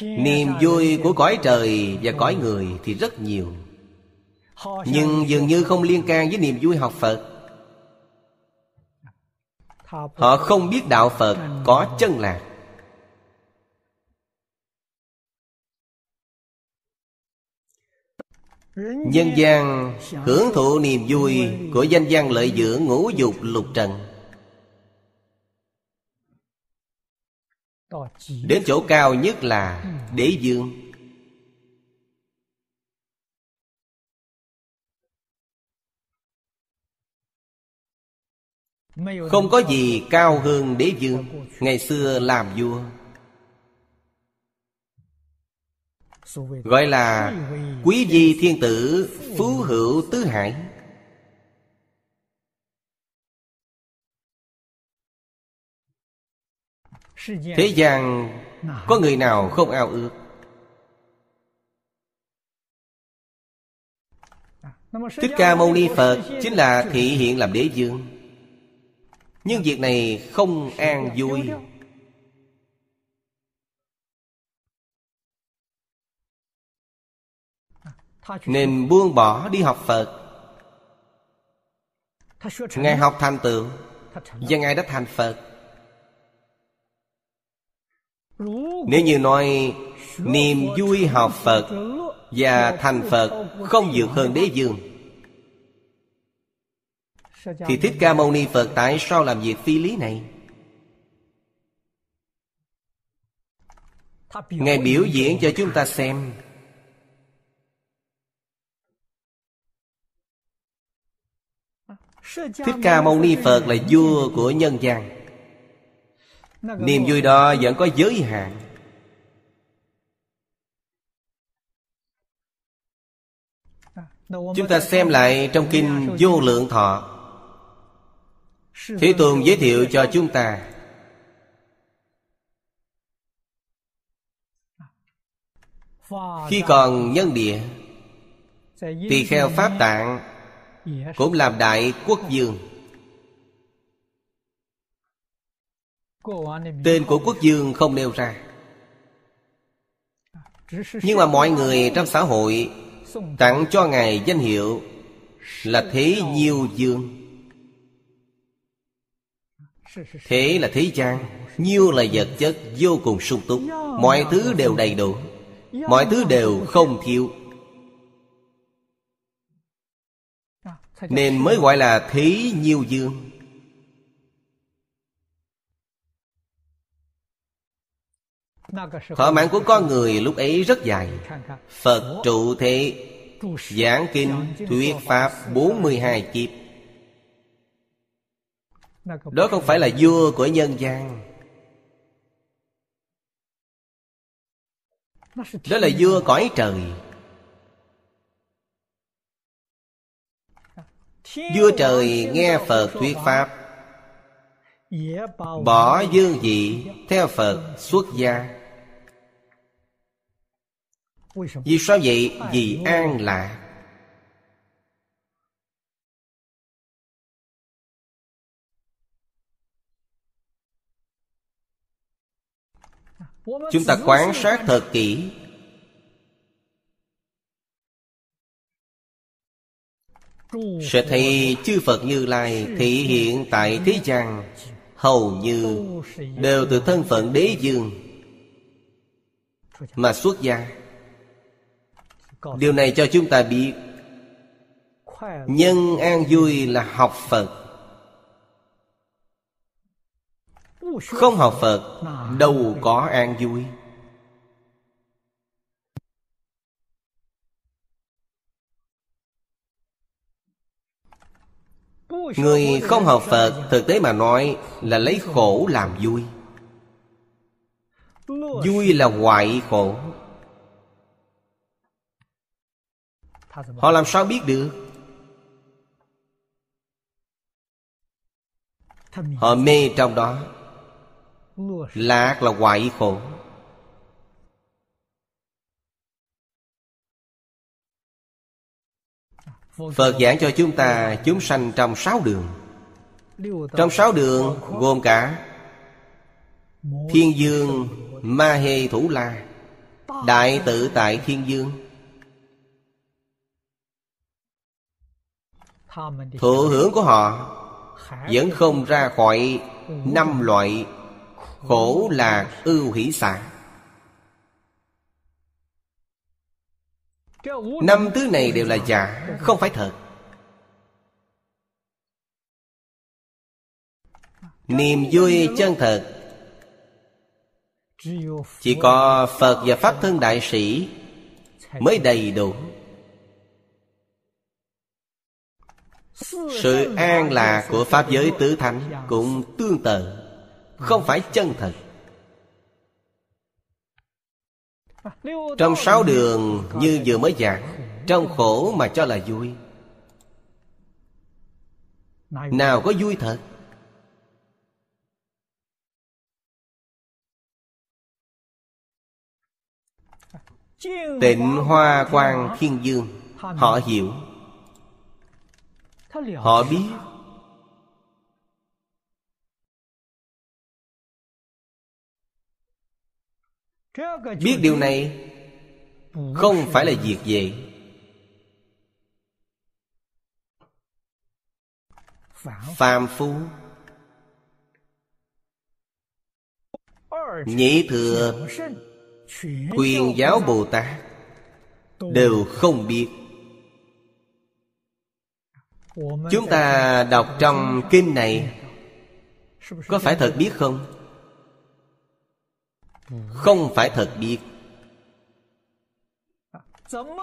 Niềm vui của cõi trời và cõi người thì rất nhiều, nhưng dường như không liên can với niềm vui học Phật. Họ không biết đạo Phật có chân lạc. Nhân gian hưởng thụ niềm vui của danh gian lợi dưỡng ngũ dục lục trần. Đến chỗ cao nhất là đế dương. Không có gì cao hơn đế dương. Ngày xưa làm vua gọi là quý vi thiên tử, phú hữu tứ hải. Thế gian có người nào không ao ước? Thích Ca Mâu Ni Phật chính là thị hiện làm đế dương. Nhưng việc này không an vui. Nên buông bỏ đi học Phật. Ngài học thành tựu và Ngài đã thành Phật. Nếu như nói niềm vui học Phật và thành Phật không vượt hơn Đế Dương, thì Thích Ca Mâu Ni Phật tại sao làm việc phi lý này? Ngài biểu diễn cho chúng ta xem. Thích Ca Mâu Ni Phật là vua của nhân gian, niềm vui đó vẫn có giới hạn. Chúng ta xem lại trong kinh Vô Lượng Thọ, Thế Tường giới thiệu cho chúng ta khi còn nhân địa, tỳ kheo Pháp Tạng cũng làm đại quốc vương. Tên của quốc vương không nêu ra, nhưng mà mọi người trong xã hội tặng cho ngài danh hiệu là Thế Nhiêu Dương. Thế là thế gian, nhiêu là vật chất vô cùng sung túc, mọi thứ đều đầy đủ, mọi thứ đều không thiếu, nên mới gọi là Thế Nhiêu Dương. Thọ mạng của con người lúc ấy rất dài. Phật trụ thế giảng kinh thuyết pháp 42 kiếp. Đó không phải là vua của nhân gian, đó là vua cõi trời. Vua trời nghe Phật thuyết pháp, bỏ dương vị theo Phật xuất gia. Vì sao vậy? Vì an lạc. Chúng ta quan sát thật kỹ, sẽ thấy chư Phật Như Lai thị hiện tại thế gian hầu như đều từ thân phận Đế Dương mà xuất gia. Điều này cho chúng ta biết nhân an vui là học Phật. Không học Phật đâu có an vui. Người không học Phật thực tế mà nói là lấy khổ làm vui. Vui là hoại khổ. Họ làm sao biết được? Họ mê trong đó. Lạc là hoại khổ. Phật giảng cho chúng ta chúng sanh trong 6 đường. Trong 6 đường gồm cả Thiên Dương, Ma Hê Thủ La, Đại Tự Tại Thiên Dương. Thụ hưởng của họ vẫn không ra khỏi 5 loại khổ lạc ưu hỷ xả. 5 thứ này đều là giả, không phải thật. Niềm vui chân thật chỉ có Phật và Pháp Thân Đại Sĩ mới đầy đủ. Sự an lạc của Pháp giới Tứ Thánh cũng tương tự, không phải chân thật. Trong 6 đường như vừa mới giảng, trong khổ mà cho là vui, nào có vui thật. Tịnh Hoa Quang Thiên Dương, họ hiểu, họ biết. Biết điều này không phải là việc dễ. Phàm phu Nhị thừa Quyền giáo Bồ Tát đều không biết. Chúng ta đọc trong kinh này có phải thật biết không? Không phải thật biết.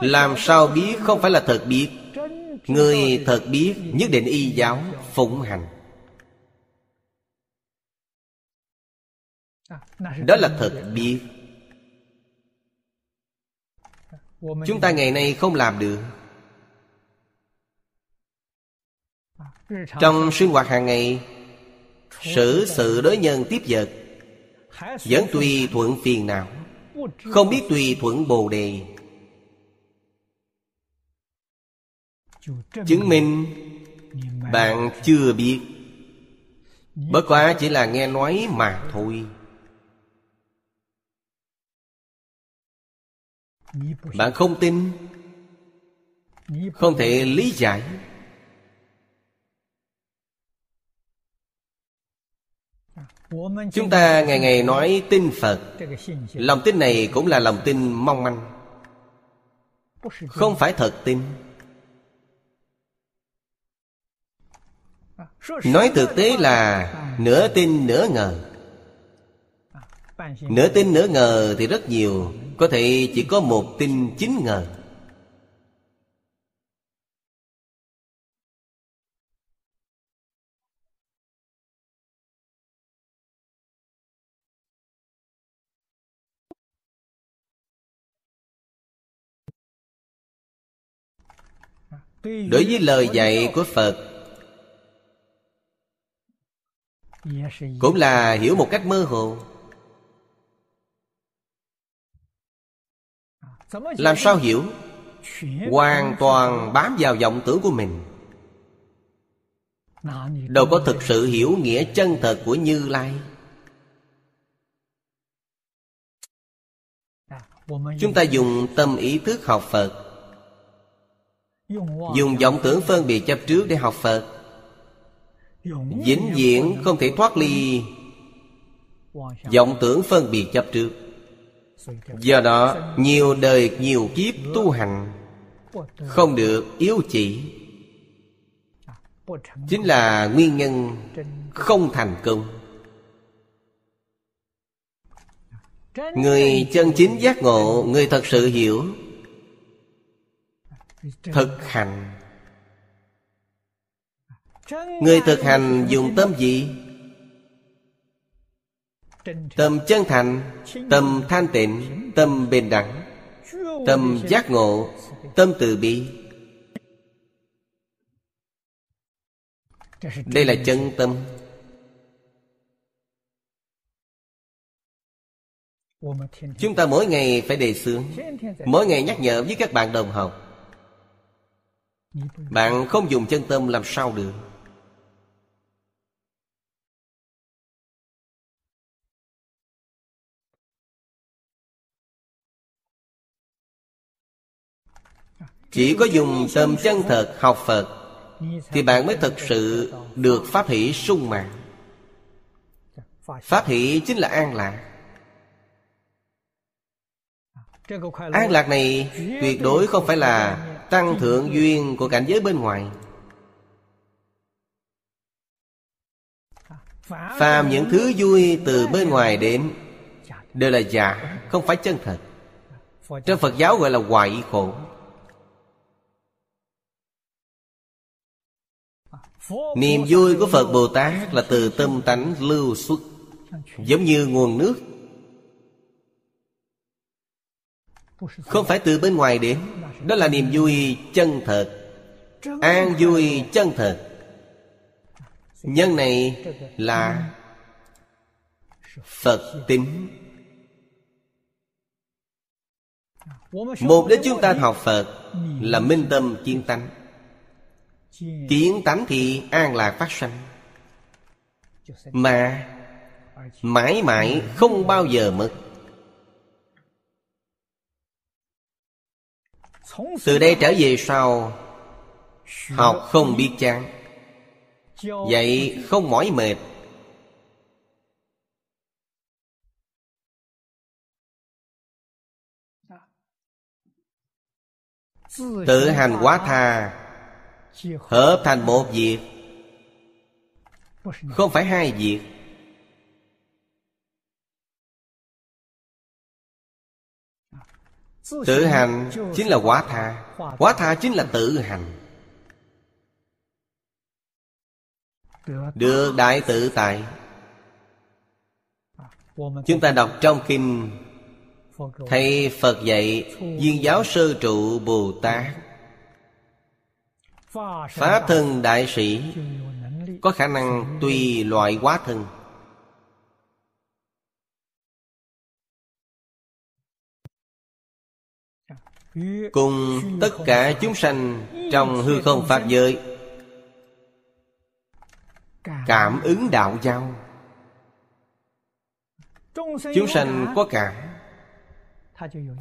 Làm sao biết không phải là thật biết? Người thật biết nhất định y giáo phụng hành. Đó là thật biết. Chúng ta ngày nay không làm được. Trong sinh hoạt hàng ngày, xử sự đối nhân tiếp vật vẫn tùy thuận phiền não, không biết tùy thuận Bồ Đề, chứng minh bạn chưa biết, bất quá chỉ là nghe nói mà thôi. Bạn không tin, không thể lý giải. Chúng ta ngày ngày nói tin Phật, lòng tin này cũng là lòng tin mong manh, không phải thật tin. Nói thực tế là nửa tin nửa ngờ. Nửa tin nửa ngờ thì rất nhiều, có thể chỉ có một tin chín ngờ. Đối với lời dạy của Phật cũng là hiểu một cách mơ hồ. Làm sao hiểu? Hoàn toàn bám vào vọng tưởng của mình. Đâu có thực sự hiểu nghĩa chân thật của Như Lai. Chúng ta dùng tâm ý thức học Phật, dùng vọng tưởng phân biệt chấp trước để học Phật, vĩnh viễn không thể thoát ly vọng tưởng phân biệt chấp trước. Do đó nhiều đời nhiều kiếp tu hành không được yếu chỉ, chính là nguyên nhân không thành công. Người chân chính giác ngộ, người thật sự hiểu, thực hành. Người thực hành dùng tâm gì? Tâm chân thành, tâm thanh tịnh, tâm bình đẳng, tâm giác ngộ, tâm từ bi. Đây là chân tâm. Chúng ta mỗi ngày phải đề xướng, mỗi ngày nhắc nhở với các bạn đồng học. Bạn không dùng chân tâm làm sao được? Chỉ có dùng tâm chân thật học Phật thì bạn mới thực sự được pháp hỷ sung mãn. Pháp hỷ chính là an lạc. An lạc này tuyệt đối không phải là tăng thượng duyên của cảnh giới bên ngoài. Phàm những thứ vui từ bên ngoài đến đều là giả, không phải chân thật. Trong Phật giáo gọi là hoại khổ. Niềm vui của Phật Bồ Tát là từ tâm tánh lưu xuất, giống như nguồn nước, không phải từ bên ngoài đến. Đó là niềm vui chân thật, an vui chân thật. Nhân này là Phật tính. Mục đích chúng ta học Phật là minh tâm kiến tánh. Kiến tánh thì an lạc phát sanh, mà mãi mãi không bao giờ mất. Từ đây trở về sau, học không biết chán, dạy không mỏi mệt. tự hành quá tha, hợp thành một việc, không phải hai việc. Tự hành chính là quá tha, quá tha chính là tự hành, được đại tự tại. Chúng ta đọc trong kinh, thầy Phật dạy Duyên Giáo Sơ Trụ Bồ Tát, Pháp Thân Đại Sĩ có khả năng tùy loại hóa thân. Cùng tất cả chúng sanh trong hư không Pháp giới cảm ứng đạo giao. Chúng sanh có cảm,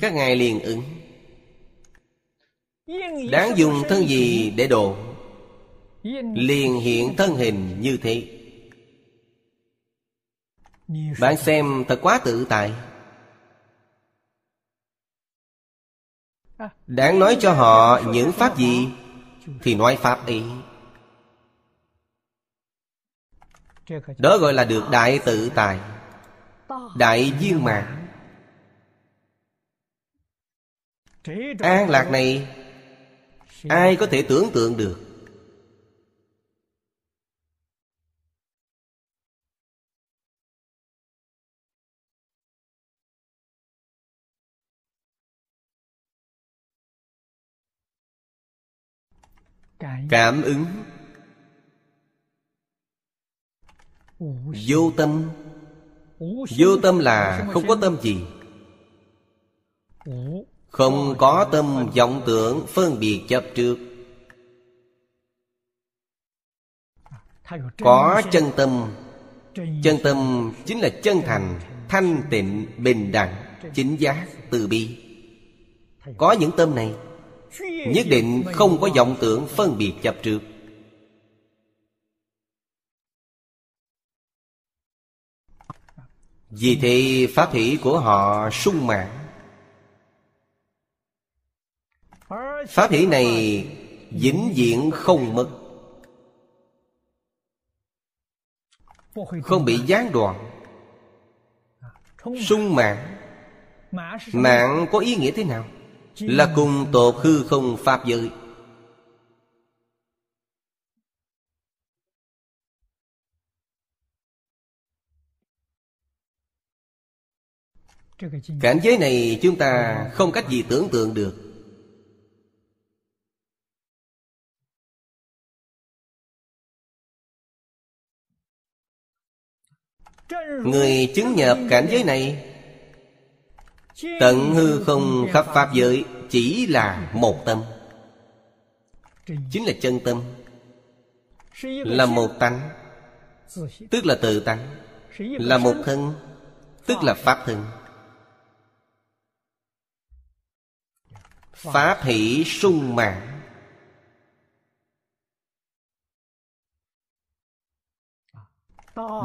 các ngài liền ứng. Đáng dùng thân gì để độ, liền hiện thân hình như thế. Bạn xem thật quá tự tại. Đáng nói cho họ những pháp gì thì nói pháp ý. Đó gọi là được đại tự tại, đại viên mãn. An lạc này ai có thể tưởng tượng được. Cảm ứng vô tâm. Vô tâm là không có tâm gì, không có tâm vọng tưởng phân biệt chấp trước. Có chân tâm. Chân tâm chính là chân thành, thanh tịnh, bình đẳng, chính giác, từ bi. Có những tâm này nhất định không có vọng tưởng phân biệt chấp trước. Vì thế pháp hỷ của họ sung mãn. Pháp hỷ này vĩnh viễn không mất, không bị gián đoạn. Sung mãn, mãn có ý nghĩa thế nào? Là cùng tột hư không pháp giới. Cảnh giới này chúng ta không cách gì tưởng tượng được. Người chứng nhập cảnh giới này, tận hư không khắp pháp giới chỉ là một tâm, chính là chân tâm, là một tánh, tức là tự tánh, là một thân, tức là pháp thân. Pháp hỷ sung mãn.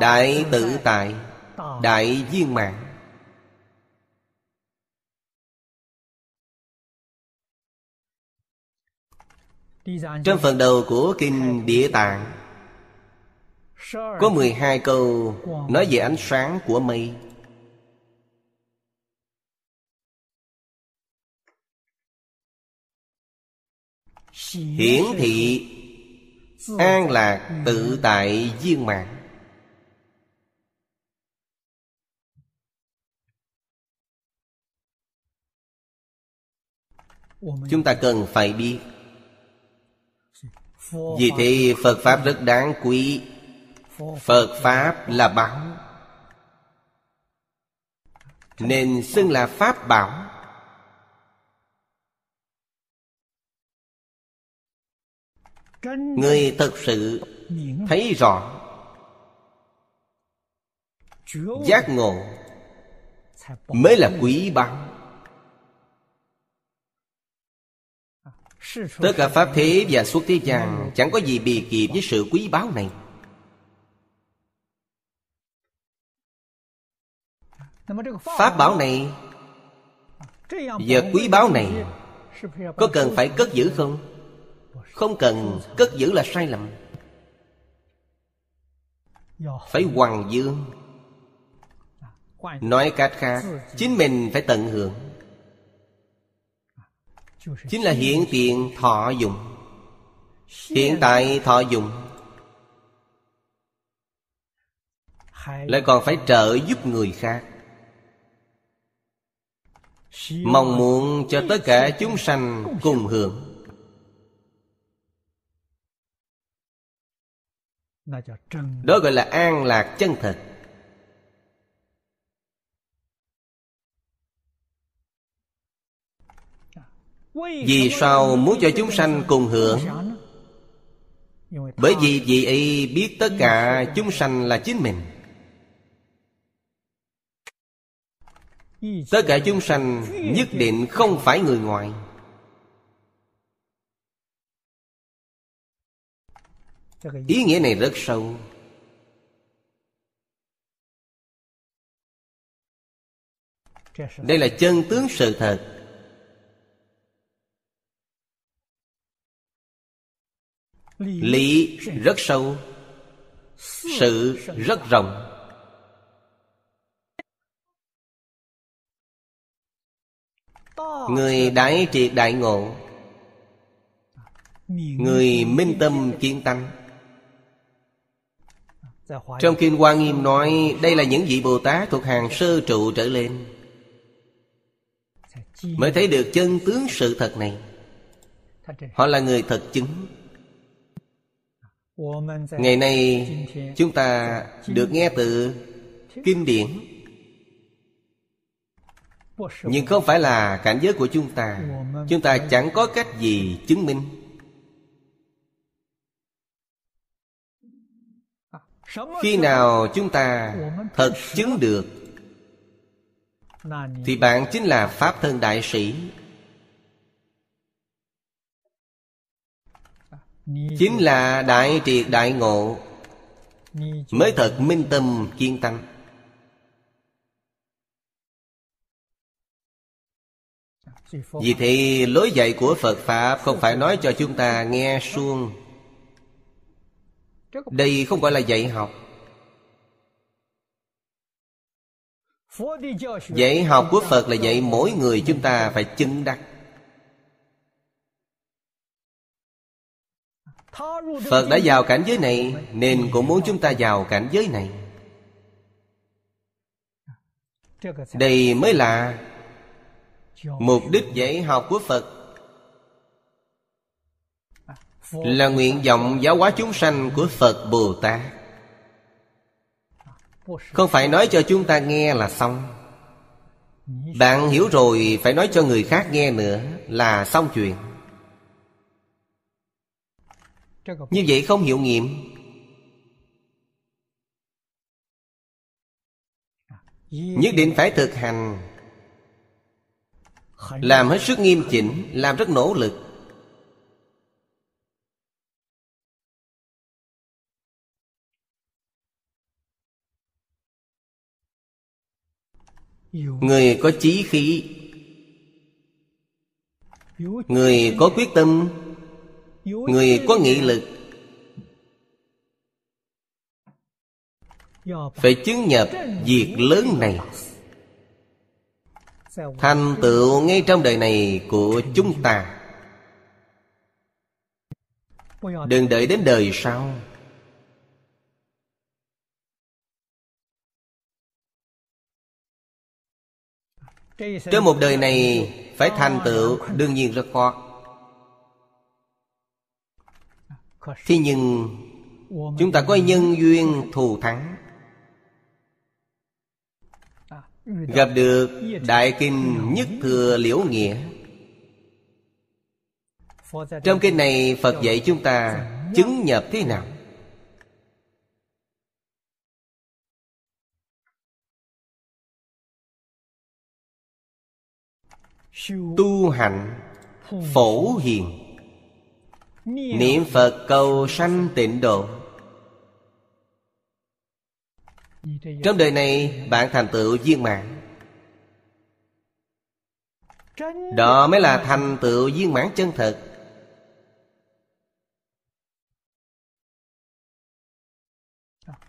Đại tự tại, đại viên mãn. Trong phần đầu của kinh Địa Tạng có 12 câu nói về ánh sáng của mây. Hiển thị an lạc tự tại viên mãn. Chúng ta cần phải biết. Vì thế Phật Pháp rất đáng quý. Phật Pháp là bảo, nên xưng là Pháp Bảo. Người thật sự thấy rõ, giác ngộ mới là quý báu. Tất cả pháp thế và xuất thế gian chẳng có gì bì kịp với sự quý báu này. Pháp bảo này và quý báu này Có cần phải cất giữ không? Không cần, cất giữ là sai lầm. Phải hoằng dương. Nói cách khác, chính mình phải tận hưởng, chính là hiện tiền thọ dụng. Hiện tại thọ dụng lại còn phải trợ giúp người khác. Mong muốn cho tất cả chúng sanh cùng hưởng, đó gọi là an lạc chân thật. Vì sao muốn cho chúng sanh cùng hưởng? Bởi vì vị ấy biết tất cả chúng sanh là chính mình. Tất cả chúng sanh nhất định không phải người ngoài. Ý nghĩa này rất sâu. Đây là chân tướng sự thật. Lý rất sâu, sự rất rộng. Người đại triệt đại ngộ, người minh tâm kiến tánh. Trong Kinh Hoa Nghiêm nói đây là những vị Bồ Tát thuộc hàng sơ trụ trở lên mới thấy được chân tướng sự thật này. Họ là người thật chứng. Ngày nay chúng ta được nghe từ kinh điển, nhưng không phải là cảnh giới của chúng ta. Chúng ta chẳng có cách gì chứng minh. Khi nào chúng ta thật chứng được thì bạn chính là Pháp Thân Đại Sĩ. Chính là đại triệt đại ngộ, mới thật minh tâm kiên tánh. Vì thế lối dạy của Phật Pháp không phải nói cho chúng ta nghe suông. Đây không gọi là dạy học. Dạy học của Phật là dạy mỗi người chúng ta phải chứng đắc. Phật đã vào cảnh giới này nên cũng muốn chúng ta vào cảnh giới này. Đây mới là mục đích dạy học của Phật, là nguyện vọng giáo hóa chúng sanh của Phật Bồ Tát. Không phải nói cho chúng ta nghe là xong. Bạn hiểu rồi phải nói cho người khác nghe nữa là xong chuyện. Như vậy không hiệu nghiệm. Nhất định phải thực hành, làm hết sức nghiêm chỉnh, làm rất nỗ lực. Người có chí khí, người có quyết tâm, người có nghị lực, phải chứng nhập việc lớn này, thành tựu ngay trong đời này của chúng ta. Đừng đợi đến đời sau. Trong một đời này phải thành tựu đương nhiên rất khó. Thế nhưng chúng ta có nhân duyên thù thắng, gặp được Đại Kinh Nhất Thừa Liễu Nghĩa. Trong kinh này Phật dạy chúng ta chứng nhập thế nào? Tu hạnh phổ hiền, niệm Phật cầu sanh tịnh độ. Trong đời này bạn thành tựu viên mãn. Đó mới là thành tựu viên mãn chân thật.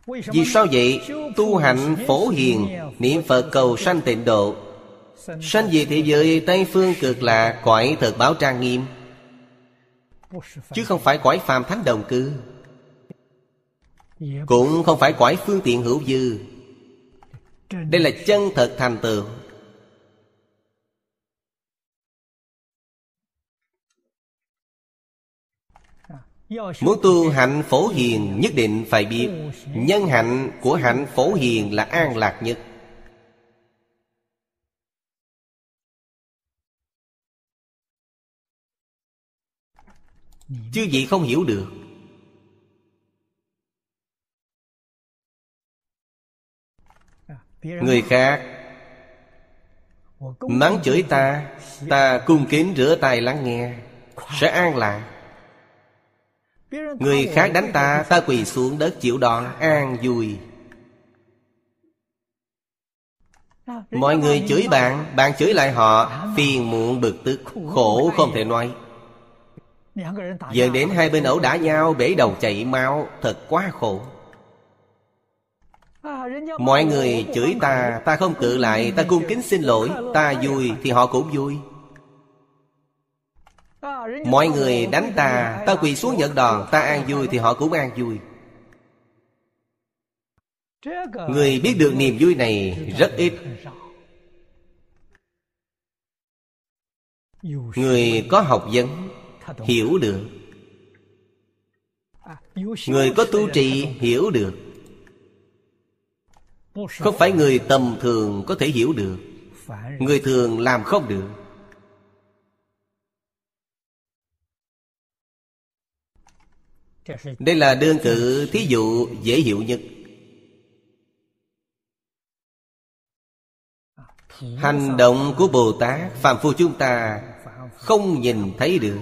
Vì sao vậy? Tu hạnh phổ hiền, niệm Phật cầu sanh tịnh độ. Sanh về thế giới Tây Phương Cực Lạc, cõi thật báo trang nghiêm, chứ không phải cõi phàm thánh đồng cư, cũng không phải cõi phương tiện hữu dư. Đây là chân thật thành tựu. Muốn tu hạnh phổ hiền, nhất định phải biết nhân hạnh của hạnh phổ hiền là an lạc nhất. Chứ gì không hiểu được. Người khác mắng chửi ta, ta cung kính rửa tay lắng nghe, sẽ an lạc. Người khác đánh ta, ta quỳ xuống đất chịu đòn, an vui. Mọi người chửi bạn, bạn chửi lại họ, phiền muộn bực tức, khổ không thể nói. Giờ đến hai bên ẩu đả nhau, bể đầu chảy máu, thật quá khổ. Mọi người chửi ta, ta không cự lại, ta cung kính xin lỗi, ta vui thì họ cũng vui. Mọi người đánh ta, ta quỳ xuống nhận đòn, ta an vui thì họ cũng an vui. Người biết được niềm vui này rất ít. Người có học vấn hiểu được, người có tu trì hiểu được. Không phải người tầm thường có thể hiểu được, người thường làm không được. Đây là đơn cử thí dụ dễ hiểu nhất. Hành động của Bồ Tát, phàm phu chúng ta không nhìn thấy được.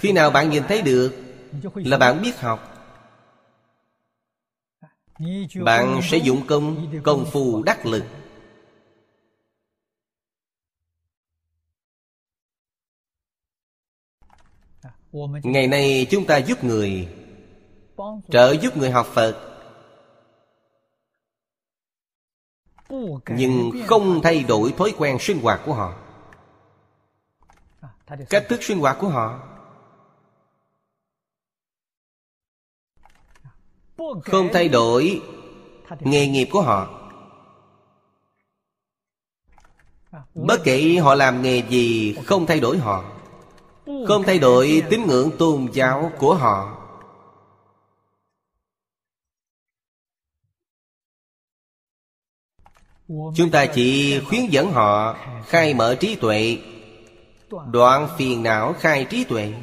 Khi nào bạn nhìn thấy được là bạn biết học. Bạn sẽ dụng công, công phu đắc lực. Ngày nay chúng ta giúp người, trợ giúp người học Phật, nhưng không thay đổi thói quen sinh hoạt của họ, cách thức sinh hoạt của họ. Không thay đổi nghề nghiệp của họ. Bất kể họ làm nghề gì, không thay đổi họ. Không thay đổi tín ngưỡng tôn giáo của họ. Chúng ta chỉ khuyến dẫn họ khai mở trí tuệ, đoạn phiền não khai trí tuệ.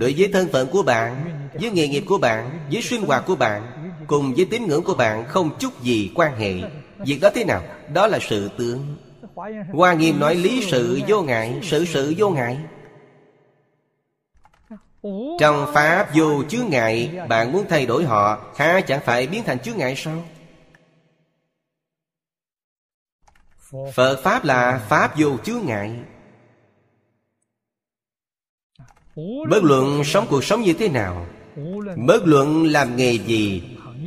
Đối với thân phận của bạn, với nghề nghiệp của bạn, với sinh hoạt của bạn, cùng với tín ngưỡng của bạn không chút gì quan hệ. Việc đó thế nào? Đó là sự tướng. Hoa Nghiêm nói lý sự vô ngại, sự sự vô ngại. Trong Pháp vô chướng ngại, bạn muốn thay đổi họ, há chẳng phải biến thành chướng ngại sao? Phật Pháp là Pháp vô chướng ngại. Bất luận sống cuộc sống như thế nào, bất luận làm nghề gì,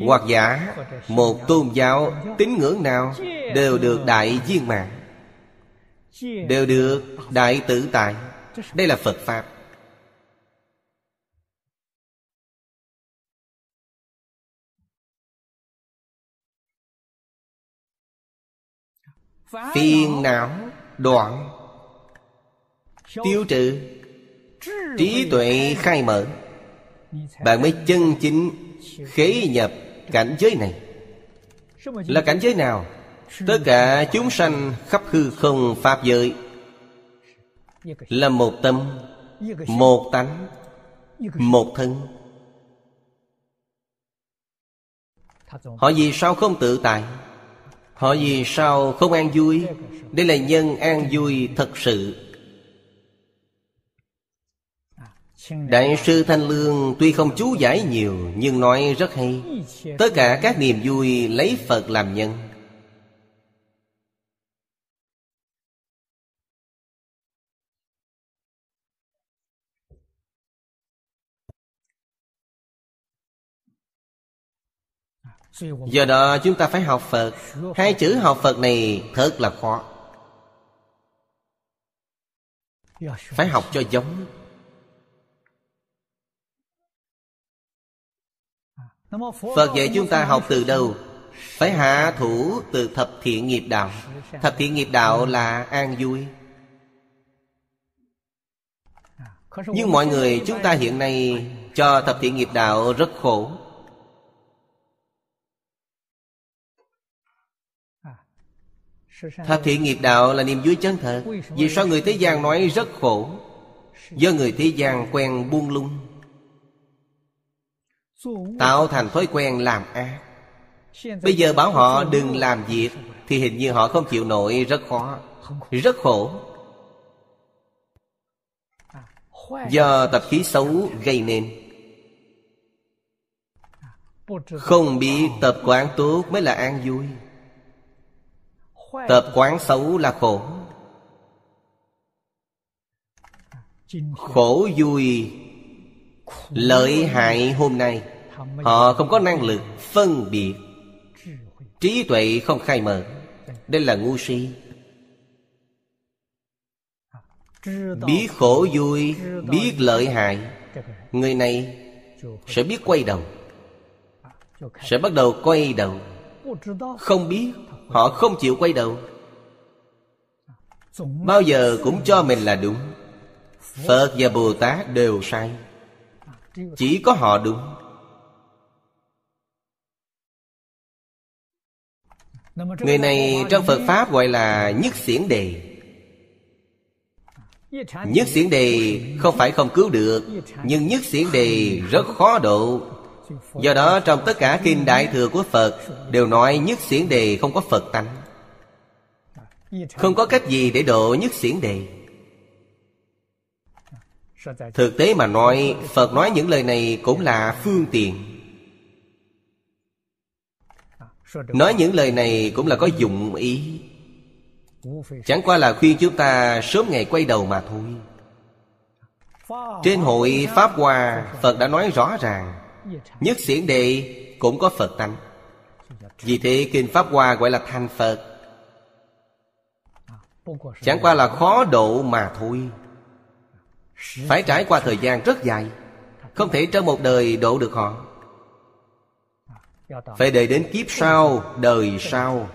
hoặc giả một tôn giáo tín ngưỡng nào, đều được đại viên mãn, đều được đại tự tại. Đây là Phật Pháp. Phiền não đoạn, tiêu trừ, trí tuệ khai mở, bạn mới chân chính khế nhập cảnh giới này. Là cảnh giới nào? Tất cả chúng sanh khắp hư không pháp giới là một tâm, một tánh, một thân. Họ vì sao không tự tại? Họ vì sao không an vui? Đây là nhân an vui thật sự. Đại sư Thanh Lương tuy không chú giải nhiều nhưng nói rất hay. Tất cả các niềm vui lấy Phật làm nhân. Do đó chúng ta phải học Phật. Hai chữ học Phật này thật là khó. Phải học cho giống. Phật dạy chúng ta học từ đâu? Phải hạ thủ từ thập thiện nghiệp đạo. Thập thiện nghiệp đạo là an vui. Nhưng mọi người chúng ta hiện nay cho thập thiện nghiệp đạo rất khổ. Thập thiện nghiệp đạo là niềm vui chân thật. Vì sao người thế gian nói rất khổ? Do người thế gian quen buông lung, tạo thành thói quen làm ác. Bây giờ bảo họ đừng làm việc thì hình như họ không chịu nổi, rất khó, rất khổ. Do tập khí xấu gây nên. Không bị tập quán tốt mới là an vui. Tập quán xấu là khổ. Khổ vui lợi hại hôm nay. Họ không có năng lực phân biệt, trí tuệ không khai mở. Đây là ngu si. Biết khổ vui, biết lợi hại, người này sẽ biết quay đầu. Sẽ bắt đầu quay đầu. Không biết, họ không chịu quay đầu. Bao giờ cũng cho mình là đúng. Phật và Bồ Tát đều sai. Chỉ có họ đúng. Người này trong Phật Pháp gọi là Nhất Xiển Đề. Nhất Xiển Đề không phải không cứu được, nhưng Nhất Xiển Đề rất khó độ. Do đó trong tất cả kinh Đại Thừa của Phật đều nói Nhất Xiển Đề không có Phật tánh. Không có cách gì để độ Nhất Xiển Đề. Thực tế mà nói, Phật nói những lời này cũng là phương tiện. Nói những lời này cũng là có dụng ý. Chẳng qua là khuyên chúng ta sớm ngày quay đầu mà thôi. Trên hội Pháp Hoa, Phật đã nói rõ ràng Nhất Xiển Đề cũng có Phật tánh. Vì thế kinh Pháp Hoa gọi là thành Phật. Chẳng qua là khó độ mà thôi. Phải trải qua thời gian rất dài. Không thể trong một đời độ được họ. Phải đợi đến kiếp sau, đời sau,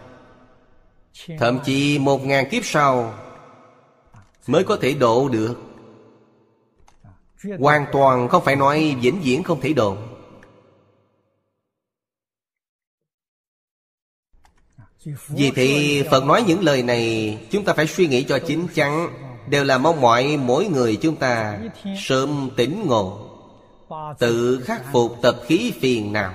thậm chí 1000 kiếp sau mới có thể độ được. Hoàn toàn không phải nói vĩnh viễn không thể độ. Vì thế Phật nói những lời này, chúng ta phải suy nghĩ cho chín chắn. Đều là mong mỏi mỗi người chúng ta sớm tỉnh ngộ, tự khắc phục tập khí phiền não.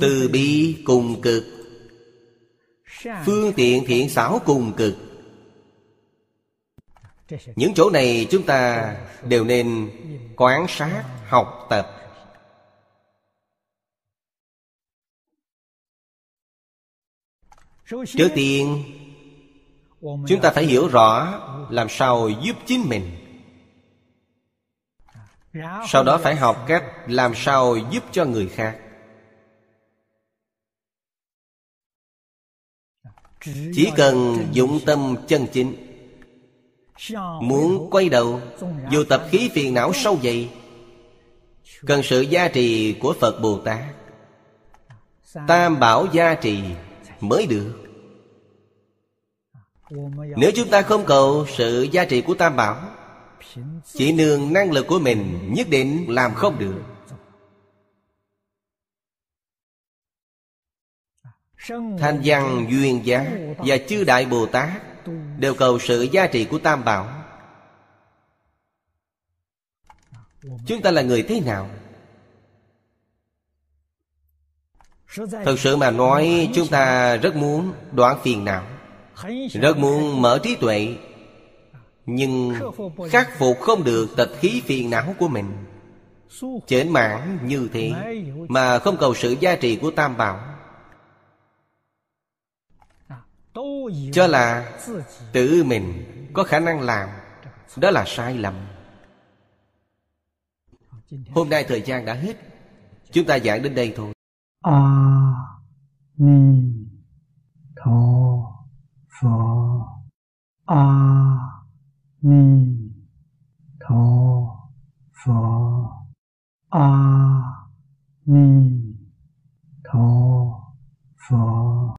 Từ bi cùng cực, phương tiện thiện xảo cùng cực. Những chỗ này chúng ta đều nên quán sát, học tập. Trước tiên, chúng ta phải hiểu rõ làm sao giúp chính mình. Sau đó phải học cách làm sao giúp cho người khác. Chỉ cần dụng tâm chân chính, muốn quay đầu, dù tập khí phiền não sâu dày, cần sự gia trì của Phật Bồ Tát, Tam Bảo gia trì mới được. Nếu chúng ta không cầu sự giá trị của Tam Bảo, chỉ nương năng lực của mình nhất định làm không được. Thanh văn, duyên giác và chư đại Bồ Tát đều cầu sự giá trị của Tam Bảo. Chúng ta là người thế nào? Thật sự mà nói, chúng ta rất muốn đoạn phiền não, rất muốn mở trí tuệ, nhưng khắc phục không được tập khí phiền não của mình. Chểnh mãn như thế mà không cầu sự gia trì của Tam Bảo, cho là tự mình có khả năng làm, đó là sai lầm. Hôm nay thời gian đã hết, chúng ta giảng đến đây thôi. A Ni Tho